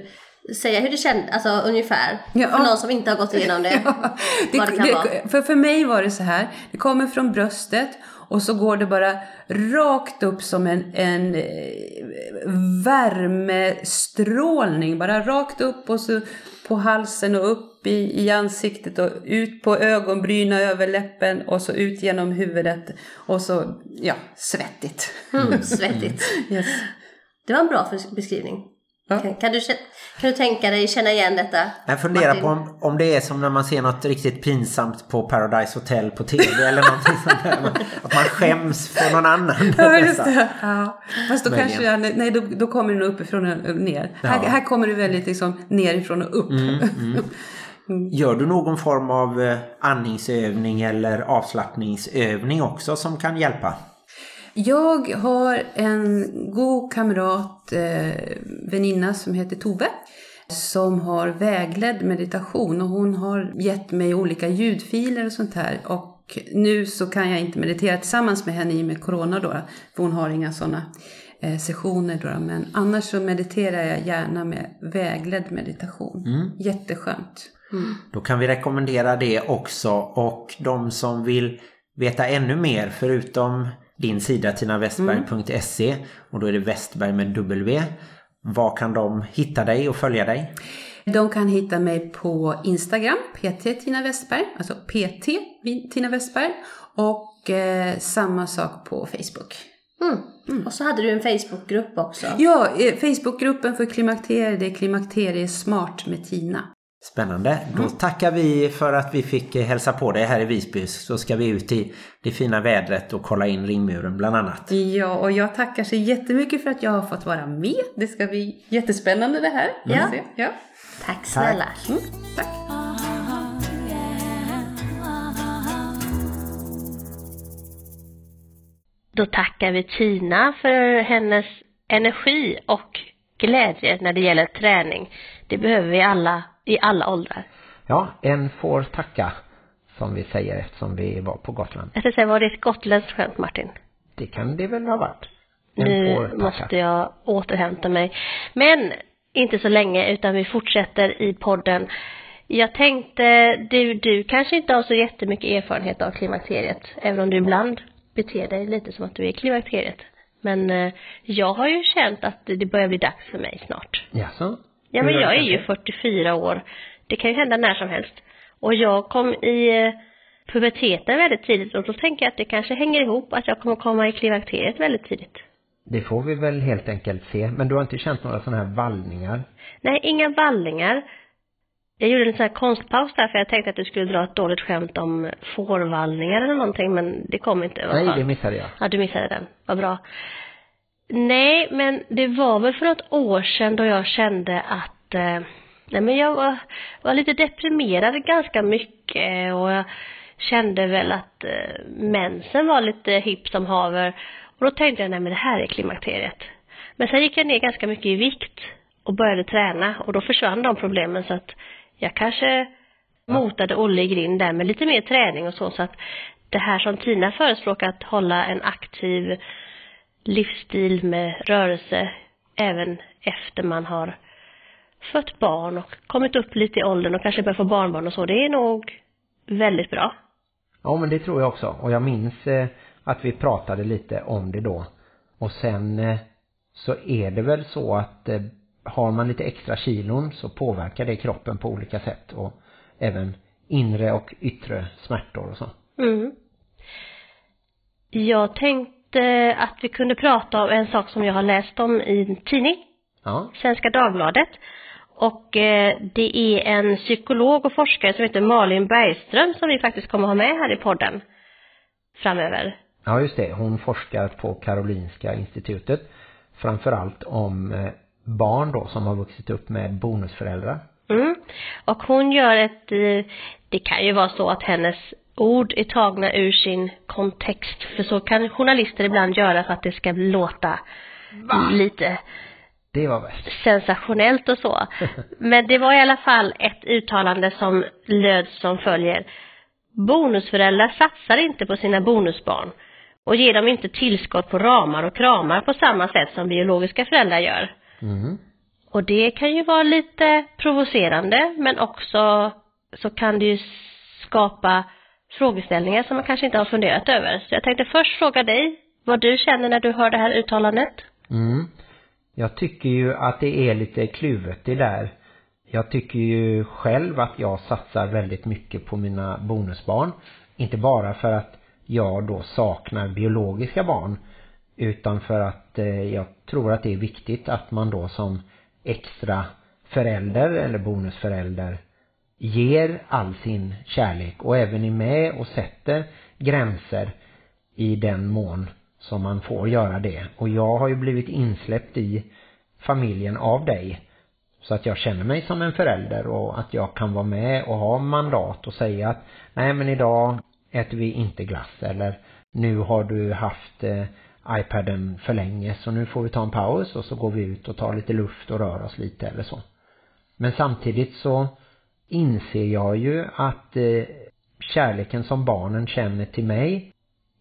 säga hur det känns, alltså ungefär, för någon som inte har gått igenom det, det kan vara. För mig var det så här, det kommer från bröstet och så går det bara rakt upp som en värmestrålning, bara rakt upp och så på halsen och upp i ansiktet och ut på ögonbryna, över läppen och så ut genom huvudet och så, svettigt. Svettigt. Yes. Det var en bra beskrivning. Kan du tänka dig känna igen detta? Jag funderar på om det är som när man ser något riktigt pinsamt på Paradise Hotel på tv eller någonting sånt där. Att man skäms för någon annan. Ja, just det. Ja. Fast då kanske, då kommer den uppifrån och ner. Ja. Här kommer det väldigt liksom nerifrån och upp. Gör du någon form av andningsövning eller avslappningsövning också som kan hjälpa? Jag har en god kamrat, väninna som heter Tove, som har vägledd meditation och hon har gett mig olika ljudfiler och sånt här. Och nu så kan jag inte meditera tillsammans med henne i och med corona då, för hon har inga sådana sessioner då. Men annars så mediterar jag gärna med vägledd meditation. Jätteskönt. Då kan vi rekommendera det också, och de som vill veta ännu mer förutom din sida TinaWestberg.se och då är det Westberg med W. Var kan de hitta dig och följa dig? De kan hitta mig på Instagram, PT Tina Westberg, alltså PT Tina Westberg, och samma sak på Facebook. Och så hade du en Facebookgrupp också. Ja, Facebookgruppen för klimakterier, det är Klimakteri Smart med Tina. Spännande. Då tackar vi för att vi fick hälsa på dig här i Visby, så ska vi ut i det fina vädret och kolla in ringmuren bland annat. Ja, och jag tackar så jättemycket för att jag har fått vara med. Det ska bli jättespännande det här. Ja. Tack snälla. Tack. Då tackar vi Tina för hennes energi och glädje när det gäller träning. Det behöver vi alla i alla åldrar. Ja, en får tacka, som vi säger, eftersom vi var på Gotland. Jag ska säga, var det ett gotländskt skämt, Martin? Det kan det väl ha varit. Nu måste jag återhämta mig. Men inte så länge, utan vi fortsätter i podden. Jag tänkte, du kanske inte har så jättemycket erfarenhet av klimakteriet, även om du ibland beter dig lite som att du är i klimakteriet. Men jag har ju känt att det börjar bli dags för mig snart. Jaså? Ja, men jag är ju 44 år. Det kan ju hända när som helst. Och jag kom i puberteten väldigt tidigt. Och då tänker jag att det kanske hänger ihop att jag kommer komma i klimakteriet väldigt tidigt. Det får vi väl helt enkelt se. Men du har inte känt några sådana här vallningar? Nej, inga vallningar. Jag gjorde en sån här konstpaus där, för jag tänkte att du skulle dra ett dåligt skämt om fårvallningar eller någonting. Men det kom inte. Nej, det missade jag. Ja, du missade den. Vad bra. Nej, men det var väl för något år sedan då jag kände att jag var lite deprimerad ganska mycket, och jag kände väl att mensen var lite hipp som haver, och då tänkte jag, nej men det här är klimakteriet. Men sen gick jag ner ganska mycket i vikt och började träna, och då försvann de problemen, så att jag kanske motade Olle i grind där med lite mer träning och så att det här som Tina förespråkar, att hålla en aktiv livsstil med rörelse även efter man har fött barn och kommit upp lite i åldern och kanske börjar få barnbarn och så, det är nog väldigt bra. Ja, men det tror jag också, och jag minns att vi pratade lite om det då, och sen så är det väl så att har man lite extra kilon så påverkar det kroppen på olika sätt, och även inre och yttre smärtor och så. Mm. Jag tänkte att vi kunde prata om en sak som jag har läst om i en tidning, Svenska Dagbladet, och det är en psykolog och forskare som heter Malin Bergström som vi faktiskt kommer ha med här i podden framöver. Ja, just det, hon forskar på Karolinska institutet framförallt om barn då som har vuxit upp med bonusföräldrar. Mm. Och hon gör det kan ju vara så att hennes ord är tagna ur sin kontext, för så kan journalister ibland göra för att det ska låta lite sensationellt och så. Men det var i alla fall ett uttalande som löd som följer: bonusföräldrar satsar inte på sina bonusbarn och ger dem inte tillskott på ramar och kramar på samma sätt som biologiska föräldrar gör. Mm. Och det kan ju vara lite provocerande, men också så kan det ju skapa frågeställningar som man kanske inte har funderat över. Så jag tänkte först fråga dig vad du känner när du hör det här uttalandet. Mm. Jag tycker ju att det är lite kluvet det där. Jag tycker ju själv att jag satsar väldigt mycket på mina bonusbarn. Inte bara för att jag då saknar biologiska barn, utan för att jag tror att det är viktigt att man då som extra förälder eller bonusförälder ger all sin kärlek och även är med och sätter gränser i den mån som man får göra det. Och jag har ju blivit insläppt i familjen av dig, så att jag känner mig som en förälder och att jag kan vara med och ha mandat och säga att nej, men idag äter vi inte glass, eller nu har du haft iPaden för länge så nu får vi ta en paus och så går vi ut och tar lite luft och rör oss lite eller så. Men samtidigt så inser jag ju att kärleken som barnen känner till mig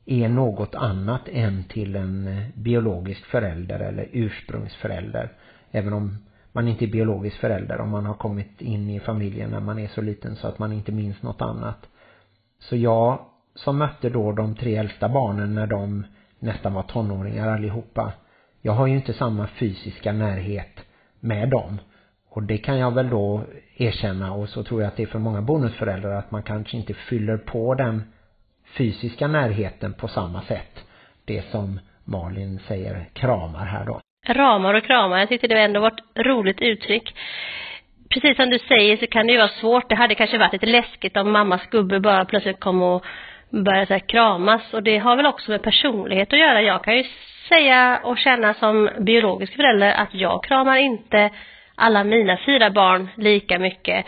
är något annat än till en biologisk förälder eller ursprungsförälder. Även om man inte är biologisk förälder, om man har kommit in i familjen när man är så liten så att man inte minns något annat. Så jag som mötte då de 3 äldsta barnen när de nästan var tonåringar allihopa, jag har ju inte samma fysiska närhet med dem. Och det kan jag väl då erkänna, och så tror jag att det är för många bonusföräldrar, att man kanske inte fyller på den fysiska närheten på samma sätt. Det som Malin säger, kramar här då. Ramar och kramar, jag tyckte det ändå var ett roligt uttryck. Precis som du säger så kan det ju vara svårt. Det hade kanske varit lite läskigt om mammas gubbe bara plötsligt kom och började så här kramas. Och det har väl också med personlighet att göra. Jag kan ju säga och känna som biologisk förälder att jag kramar inte alla mina 4 barn lika mycket.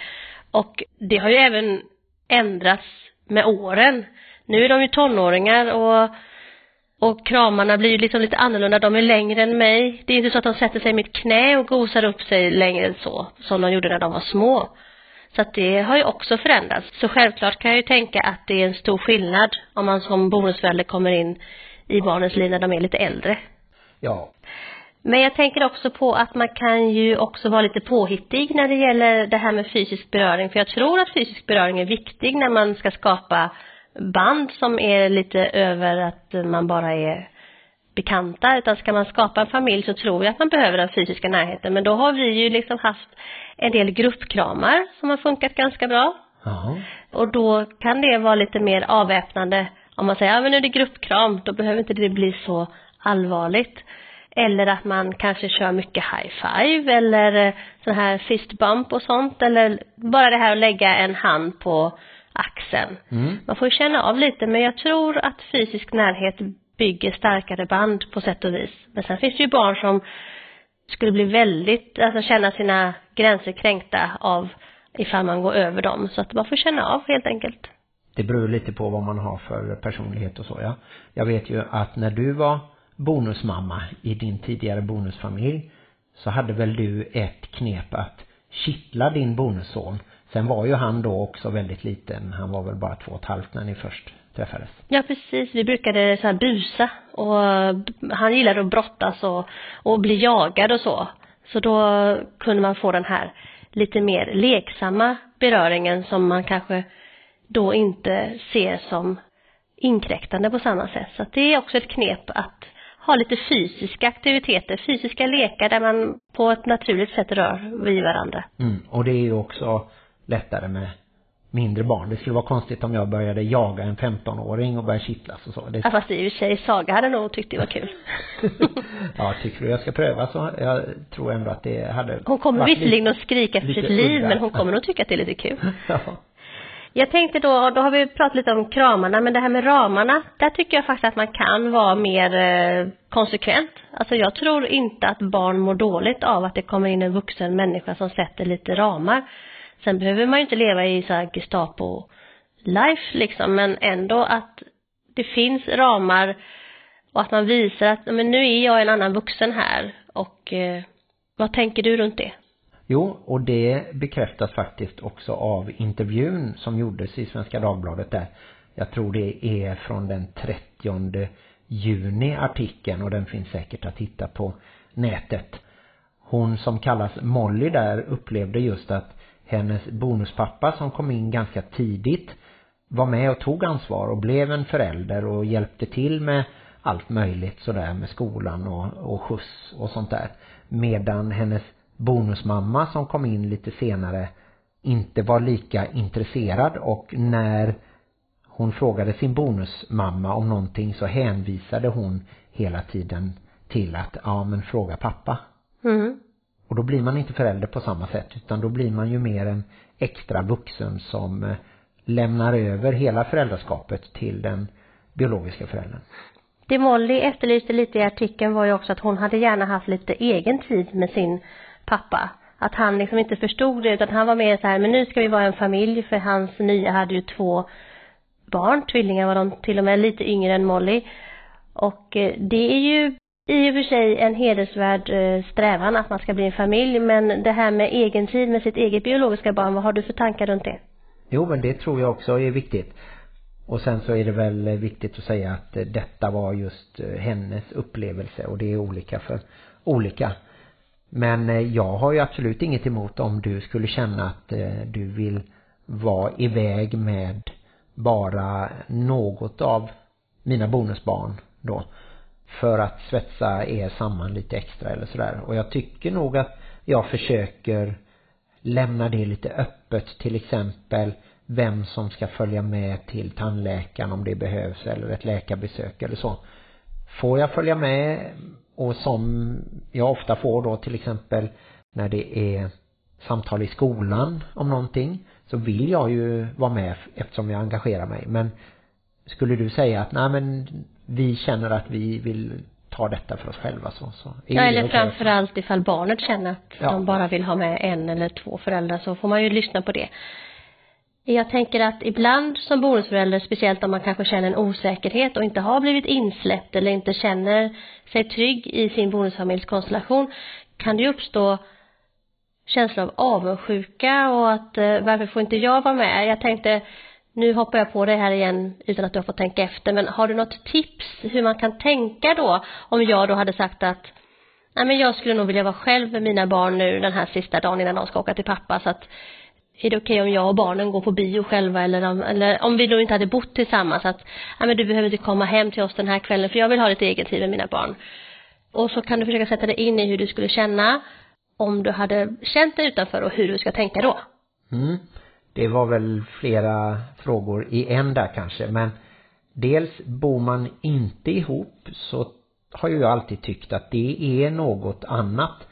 Och det har ju även ändrats med åren. Nu är de ju tonåringar och kramarna blir ju liksom lite annorlunda. De är längre än mig. Det är inte så att de sätter sig i mitt knä och gosar upp sig längre än så, som de gjorde när de var små. Så att det har ju också förändrats. Så självklart kan jag ju tänka att det är en stor skillnad om man som bonusförälder kommer in i barnens liv när de är lite äldre. Ja. Men jag tänker också på att man kan ju också vara lite påhittig när det gäller det här med fysisk beröring. För jag tror att fysisk beröring är viktig när man ska skapa band som är lite över att man bara är bekanta, utan ska man skapa en familj så tror jag att man behöver den fysiska närheten. Men då har vi ju liksom haft en del gruppkramar som har funkat ganska bra. Aha. Och då kan det vara lite mer avväpnande om man säger, ja men nu är det gruppkram, då behöver inte det bli så allvarligt. Eller att man kanske kör mycket high five eller så här fist bump och sånt, eller bara det här att lägga en hand på axeln. Mm. Man får ju känna av lite, men jag tror att fysisk närhet bygger starkare band på sätt och vis. Men sen finns det ju barn som skulle bli väldigt, alltså känna sina gränser kränkta av ifall man går över dem. Så att man får känna av helt enkelt. Det beror lite på vad man har för personlighet och så, ja. Jag vet ju att när du var bonusmamma i din tidigare bonusfamilj så hade väl du ett knep att kittla din bonusson. Sen var ju han då också väldigt liten. Han var väl bara 2,5 när ni först träffades. Ja, precis. Vi brukade så här busa. Och han gillade att brottas och bli jagad och så. Så då kunde man få den här lite mer leksamma beröringen som man kanske då inte ser som inkräktande på samma sätt. Så det är också ett knep att ha lite fysiska aktiviteter, fysiska lekar där man på ett naturligt sätt rör vid varandra. Mm, och det är ju också lättare med mindre barn. Det skulle vara konstigt om jag började jaga en 15-åring och började kittlas och så. Ja, fast i och för sig Saga hade nog tyckt det var kul. Ja, tycker du jag ska pröva så? Jag tror ändå att det hade... Hon kommer visserligen att skrika för sitt liv, men hon kommer nog tycka att det är lite kul. Ja. Jag tänkte då har vi pratat lite om kramarna, men det här med ramarna, där tycker jag faktiskt att man kan vara mer konsekvent. Alltså jag tror inte att barn mår dåligt av att det kommer in en vuxen människa som sätter lite ramar. Sen behöver man ju inte leva i så här Gestapo-life liksom, men ändå att det finns ramar och att man visar att men nu är jag en annan vuxen här och vad tänker du runt det? Jo, och det bekräftas faktiskt också av intervjun som gjordes i Svenska Dagbladet där. Jag tror det är från den 30 juni artikeln och den finns säkert att hitta på nätet. Hon som kallas Molly där upplevde just att hennes bonuspappa som kom in ganska tidigt var med och tog ansvar och blev en förälder och hjälpte till med allt möjligt sådär med skolan och skjuts och sånt där. Medan hennes bonusmamma som kom in lite senare inte var lika intresserad och när hon frågade sin bonusmamma om någonting så hänvisade hon hela tiden till att ja men fråga pappa. Mm. Och då blir man inte förälder på samma sätt utan då blir man ju mer en extra vuxen som lämnar över hela föräldraskapet till den biologiska föräldern. Det Molly efterlyste lite i artikeln var ju också att hon hade gärna haft lite egen tid med sin pappa. Att han liksom inte förstod det utan han var mer så här, men nu ska vi vara en familj för hans nya hade ju 2 barn, tvillingar var de till och med lite yngre än Molly. Och det är ju i och för sig en hedersvärd strävan att man ska bli en familj, men det här med egen tid med sitt eget biologiska barn, vad har du för tankar runt det? Jo, men det tror jag också är viktigt. Och sen så är det väl viktigt att säga att detta var just hennes upplevelse och det är olika för olika. Men jag har ju absolut inget emot om du skulle känna att du vill vara iväg med bara något av mina bonusbarn då. För att svetsa er samman lite extra eller sådär. Och jag tycker nog att jag försöker lämna det lite öppet. Till exempel vem som ska följa med till tandläkaren om det behövs eller ett läkarbesök eller så. Får jag följa med och som jag ofta får då till exempel när det är samtal i skolan om någonting så vill jag ju vara med eftersom jag engagerar mig. Men skulle du säga att nej men vi känner att vi vill ta detta för oss själva så ja, eller framförallt ifall barnet känner att de bara vill ha med 1 eller 2 föräldrar så får man ju lyssna på det. Jag tänker att ibland som bonusförälder, speciellt om man kanske känner en osäkerhet och inte har blivit insläppt eller inte känner sig trygg i sin bonusfamiljskonstellation, kan det uppstå känslor av avundsjuka och att varför får inte jag vara med? Jag tänkte, nu hoppar jag på det här igen utan att du har fått tänka efter, men har du något tips hur man kan tänka då om jag då hade sagt att nej men jag skulle nog vilja vara själv med mina barn nu den här sista dagen innan de ska åka till pappa så att är det okej om jag och barnen går på bio själva eller om vi då inte hade bott tillsammans att ja, men du behöver inte komma hem till oss den här kvällen för jag vill ha lite egen tid med mina barn. Och så kan du försöka sätta dig in i hur du skulle känna om du hade känt dig utanför och hur du ska tänka då. Mm. Det var väl flera frågor i en där kanske men dels bor man inte ihop så har jag alltid tyckt att det är något annat.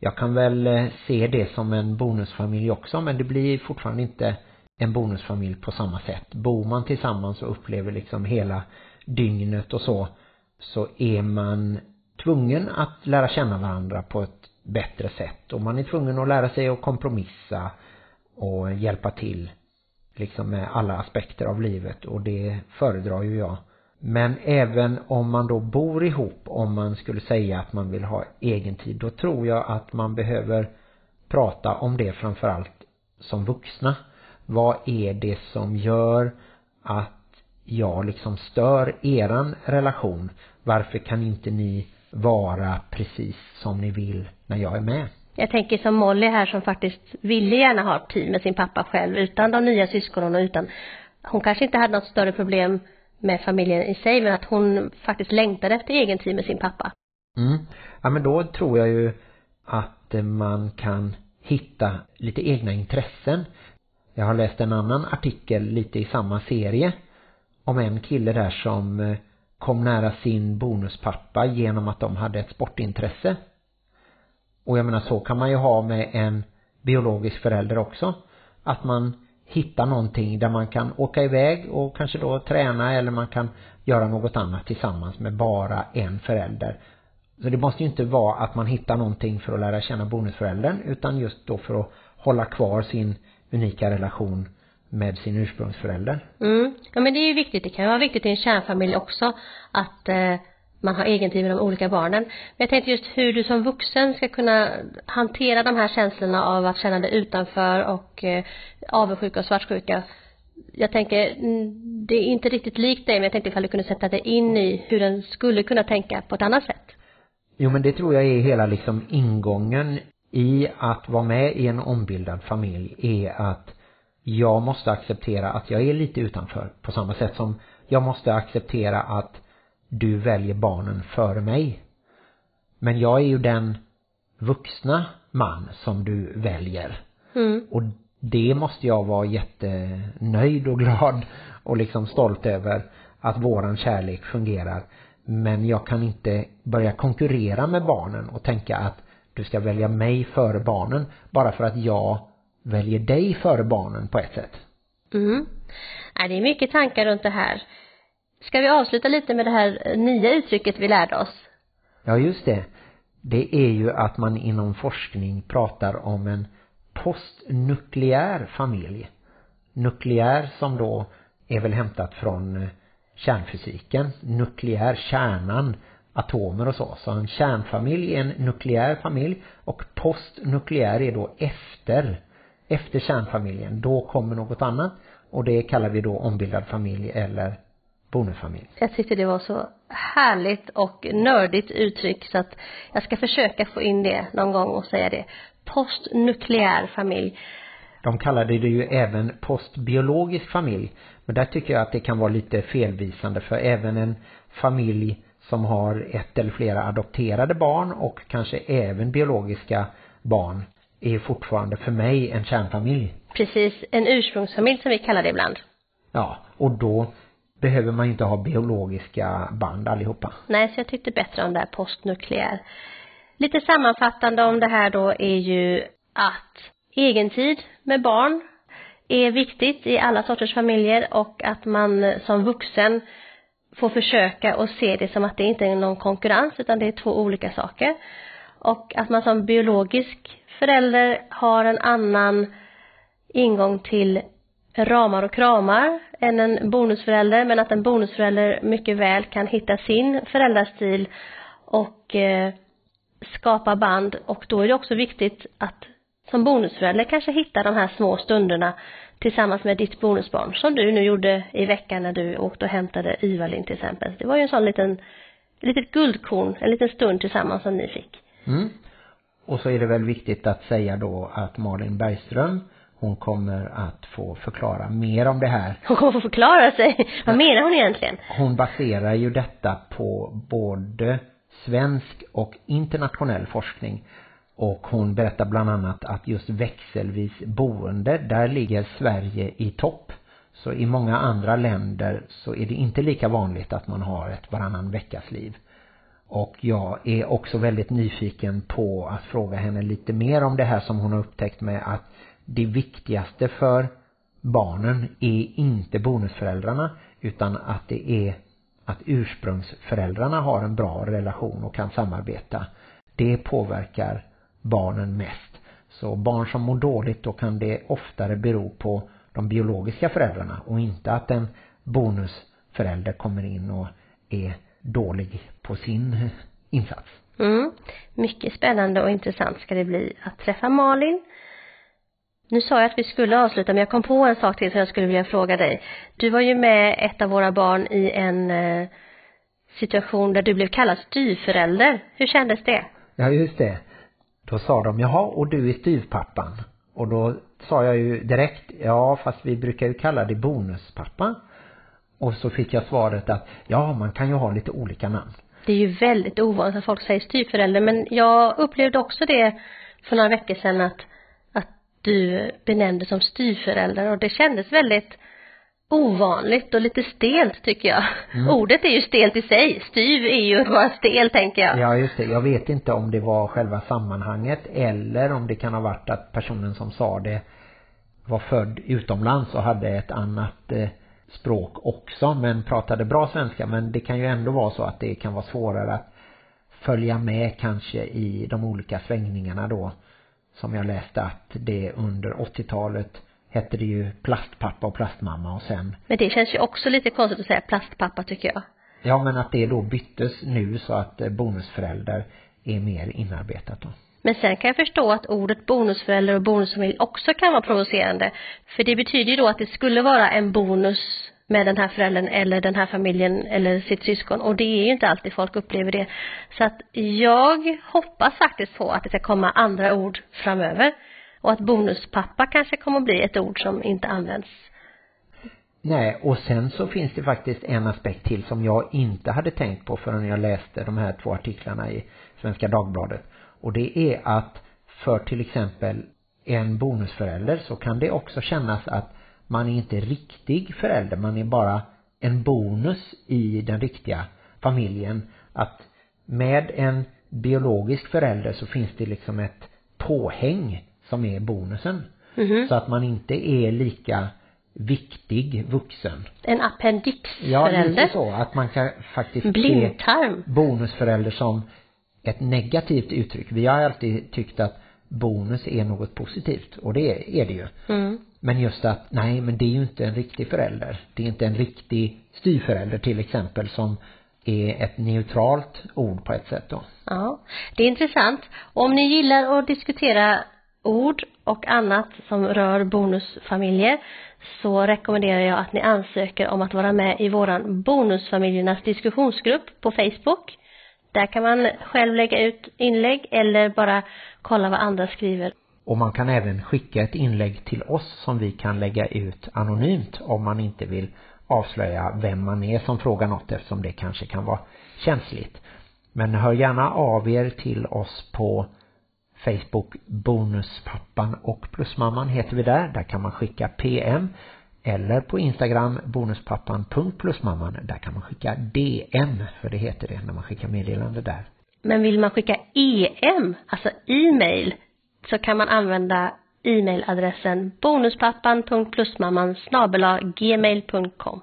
Jag kan väl se det som en bonusfamilj också men det blir fortfarande inte en bonusfamilj på samma sätt. Bor man tillsammans och upplever liksom hela dygnet och så så är man tvungen att lära känna varandra på ett bättre sätt. Och man är tvungen att lära sig att kompromissa och hjälpa till liksom med alla aspekter av livet, och det föredrar ju jag. Men även om man då bor ihop, om man skulle säga att man vill ha egen tid, då tror jag att man behöver prata om det framförallt som vuxna. Vad är det som gör att jag liksom stör eran relation? Varför kan inte ni vara precis som ni vill när jag är med? Jag tänker som Molly här, som faktiskt ville gärna ha tid med sin pappa själv utan de nya syskonen, och utan, hon kanske inte hade något större problem med familjen i sig, men att hon faktiskt längtade efter egen tid med sin pappa. Mm. Ja, men då tror jag ju att man kan hitta lite egna intressen. Jag har läst en annan artikel lite i samma serie om en kille där som kom nära sin bonuspappa genom att de hade ett sportintresse. Och jag menar, så kan man ju ha med en biologisk förälder också. Att man hittar någonting där man kan åka iväg och kanske då träna, eller man kan göra något annat tillsammans med bara en förälder. Så det måste ju inte vara att man hittar någonting för att lära känna bonusföräldern, utan just då för att hålla kvar sin unika relation med sin ursprungsförälder. Mm. Ja, men det är ju viktigt. Det kan vara viktigt i en kärnfamilj också att man har egen tid med de olika barnen. Men jag tänkte just hur du som vuxen ska kunna hantera de här känslorna av att känna dig utanför och avundsjuka och svartsjuka. Jag tänker, det är inte riktigt likt dig, men jag tänkte ifall du kunde sätta dig in i hur den skulle kunna tänka på ett annat sätt. Jo, men det tror jag är hela liksom ingången i att vara med i en ombildad familj, är att jag måste acceptera att jag är lite utanför, på samma sätt som jag måste acceptera att du väljer barnen före mig. Men jag är ju den vuxna man som du väljer. Mm. Och det måste jag vara jättenöjd och glad och liksom stolt över, att våran kärlek fungerar. Men jag kan inte börja konkurrera med barnen och tänka att du ska välja mig före barnen bara för att jag väljer dig före barnen på ett sätt. Mm. Ja, det är mycket tankar runt det här. Ska vi avsluta lite med det här nya uttrycket vi lärde oss? Ja, just det. Det är ju att man inom forskning pratar om en postnukleär familj. Nukleär som då är väl hämtat från kärnfysiken. Nukleär, kärnan, atomer och så. Så en kärnfamilj är en nukleär familj, och postnukleär är då efter kärnfamiljen. Då kommer något annat, och det kallar vi då ombildad familj eller bonusfamilj. Jag tyckte det var så härligt och nördigt uttryck, så att jag ska försöka få in det någon gång och säga det. Postnukleär familj. De kallade det ju även postbiologisk familj, men där tycker jag att det kan vara lite felvisande, för även en familj som har ett eller flera adopterade barn och kanske även biologiska barn är fortfarande för mig en kärnfamilj. Precis, en ursprungsfamilj som vi kallar det ibland. Ja, och då behöver man inte ha biologiska band allihopa. Nej, så jag tyckte bättre om det här postnukleär. Lite sammanfattande om det här då är ju att egentid med barn är viktigt i alla sorters familjer, och att man som vuxen får försöka och se det som att det inte är någon konkurrens, utan det är två olika saker. Och att man som biologisk förälder har en annan ingång till ramar och kramar än en bonusförälder, men att en bonusförälder mycket väl kan hitta sin föräldrastil och skapa band. Och då är det också viktigt att som bonusförälder kanske hitta de här små stunderna tillsammans med ditt bonusbarn, som du nu gjorde i veckan när du åkte och hämtade Ivalin till exempel. Det var ju en sån litet guldkorn, en liten stund tillsammans som ni fick. Mm. Och så är det väl viktigt att säga då att Malin Bergström, hon kommer att få förklara mer om det här. Hon kommer få förklara sig. Vad menar hon egentligen? Hon baserar ju detta på både svensk och internationell forskning. Och hon berättar bland annat att just växelvis boende, där ligger Sverige i topp. Så i många andra länder så är det inte lika vanligt att man har ett varannan veckas liv. Och jag är också väldigt nyfiken på att fråga henne lite mer om det här som hon har upptäckt med att det viktigaste för barnen är inte bonusföräldrarna, utan att det är att ursprungsföräldrarna har en bra relation och kan samarbeta, det påverkar barnen mest. Så barn som mår dåligt, då kan det oftare bero på de biologiska föräldrarna och inte att en bonusförälder kommer in och är dålig på sin insats. Mm. Mycket spännande och intressant ska det bli att träffa Malin. Nu sa jag att vi skulle avsluta, men jag kom på en sak till som jag skulle vilja fråga dig. Du var ju med ett av våra barn i en situation där du blev kallad styvförälder. Hur kändes det? Ja, just det. Då sa de, jaha, och du är styvpappan. Och då sa jag ju direkt, ja, fast vi brukar ju kalla det bonuspappa. Och så fick jag svaret att, ja, man kan ju ha lite olika namn. Det är ju väldigt ovanligt att folk säger styvförälder, men jag upplevde också det för några veckor sedan att du benämndes som styvförälder, och det kändes väldigt ovanligt och lite stelt, tycker jag. Mm. Ordet är ju stelt i sig, styv är ju bara stel, tänker jag. Ja, just det. Jag vet inte om det var själva sammanhanget eller om det kan ha varit att personen som sa det var född utomlands och hade ett annat språk också, men pratade bra svenska. Men det kan ju ändå vara så att det kan vara svårare att följa med kanske i de olika svängningarna då. Som jag läste att det under 80-talet hette det ju plastpappa och plastmamma och sen... Men det känns ju också lite konstigt att säga plastpappa, tycker jag. Ja, men att det då byttes nu så att bonusförälder är mer inarbetat då. Men sen kan jag förstå att ordet bonusförälder och bonusfamilj också kan vara provocerande. För det betyder ju då att det skulle vara en bonus med den här föräldern eller den här familjen eller sitt syskon. Och det är ju inte alltid folk upplever det. Så att jag hoppas faktiskt på att det ska komma andra ord framöver. Och att bonuspappa kanske kommer att bli ett ord som inte används. Nej, och sen så finns det faktiskt en aspekt till som jag inte hade tänkt på förrän jag läste de här 2 artiklarna i Svenska Dagbladet. Och det är att för till exempel en bonusförälder så kan det också kännas att man är inte riktig förälder. Man är bara en bonus i den riktiga familjen. Att med en biologisk förälder så finns det liksom ett påhäng som är bonusen. Mm-hmm. Så att man inte är lika viktig vuxen. En appendixförälder. Ja, inte så. Att man kan faktiskt blindtarm. Se bonusförälder som ett negativt uttryck. Vi har alltid tyckt att bonus är något positivt. Och det är det ju. Mm. Men just att, nej, men det är ju inte en riktig förälder. Det är inte en riktig styrförälder till exempel, som är ett neutralt ord på ett sätt då. Ja, det är intressant. Om ni gillar att diskutera ord och annat som rör bonusfamiljer, så rekommenderar jag att ni ansöker om att vara med i våran bonusfamiljernas diskussionsgrupp på Facebook. Där kan man själv lägga ut inlägg eller bara kolla vad andra skriver. Och man kan även skicka ett inlägg till oss som vi kan lägga ut anonymt om man inte vill avslöja vem man är som frågar något, eftersom det kanske kan vara känsligt. Men hör gärna av er till oss på Facebook. Bonuspappan och plusmamman heter vi där. Där kan man skicka PM, eller på Instagram bonuspappan.plusmamman. Där kan man skicka DM, för det heter det när man skickar meddelande där. Men vill man skicka EM, alltså e-mail, så kan man använda e-mailadressen bonuspappan.plusmamman@gmail.com.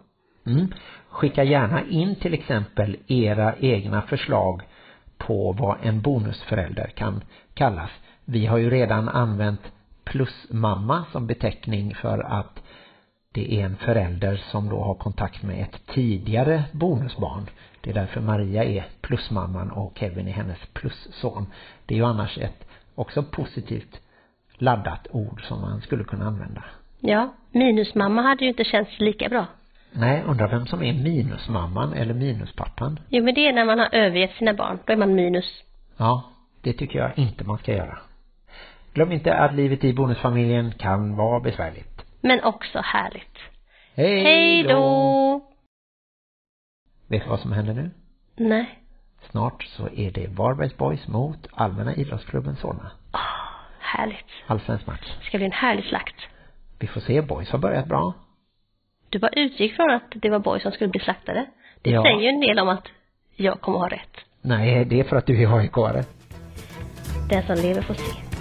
Skicka gärna in till exempel era egna förslag på vad en bonusförälder kan kallas. Vi har ju redan använt plusmamma som beteckning för att det är en förälder som då har kontakt med ett tidigare bonusbarn. Det är därför Maria är plusmamman och Kevin är hennes plusson. Det är ju annars ett också positivt laddat ord som man skulle kunna använda. Ja, minusmamma hade ju inte känts lika bra. Nej, undrar vem som är minusmamman eller minuspappan. Jo, men det är när man har övergett sina barn. Då är man minus. Ja, det tycker jag inte man ska göra. Glöm inte att livet i bonusfamiljen kan vara besvärligt. Men också härligt. Hej då! Vet du vad som händer nu? Nej. Snart så är det Varbergs boys mot allmänna idrottsklubben Sona. Åh, härligt. Allsvensk match. Det ska bli en härlig slakt. Vi får se, boys har börjat bra. Du bara utgick från att det var boys som skulle bli slaktade. Det säger ju en del om att jag kommer ha rätt. Nej, det är för att du är AIK-are. Den som lever får se.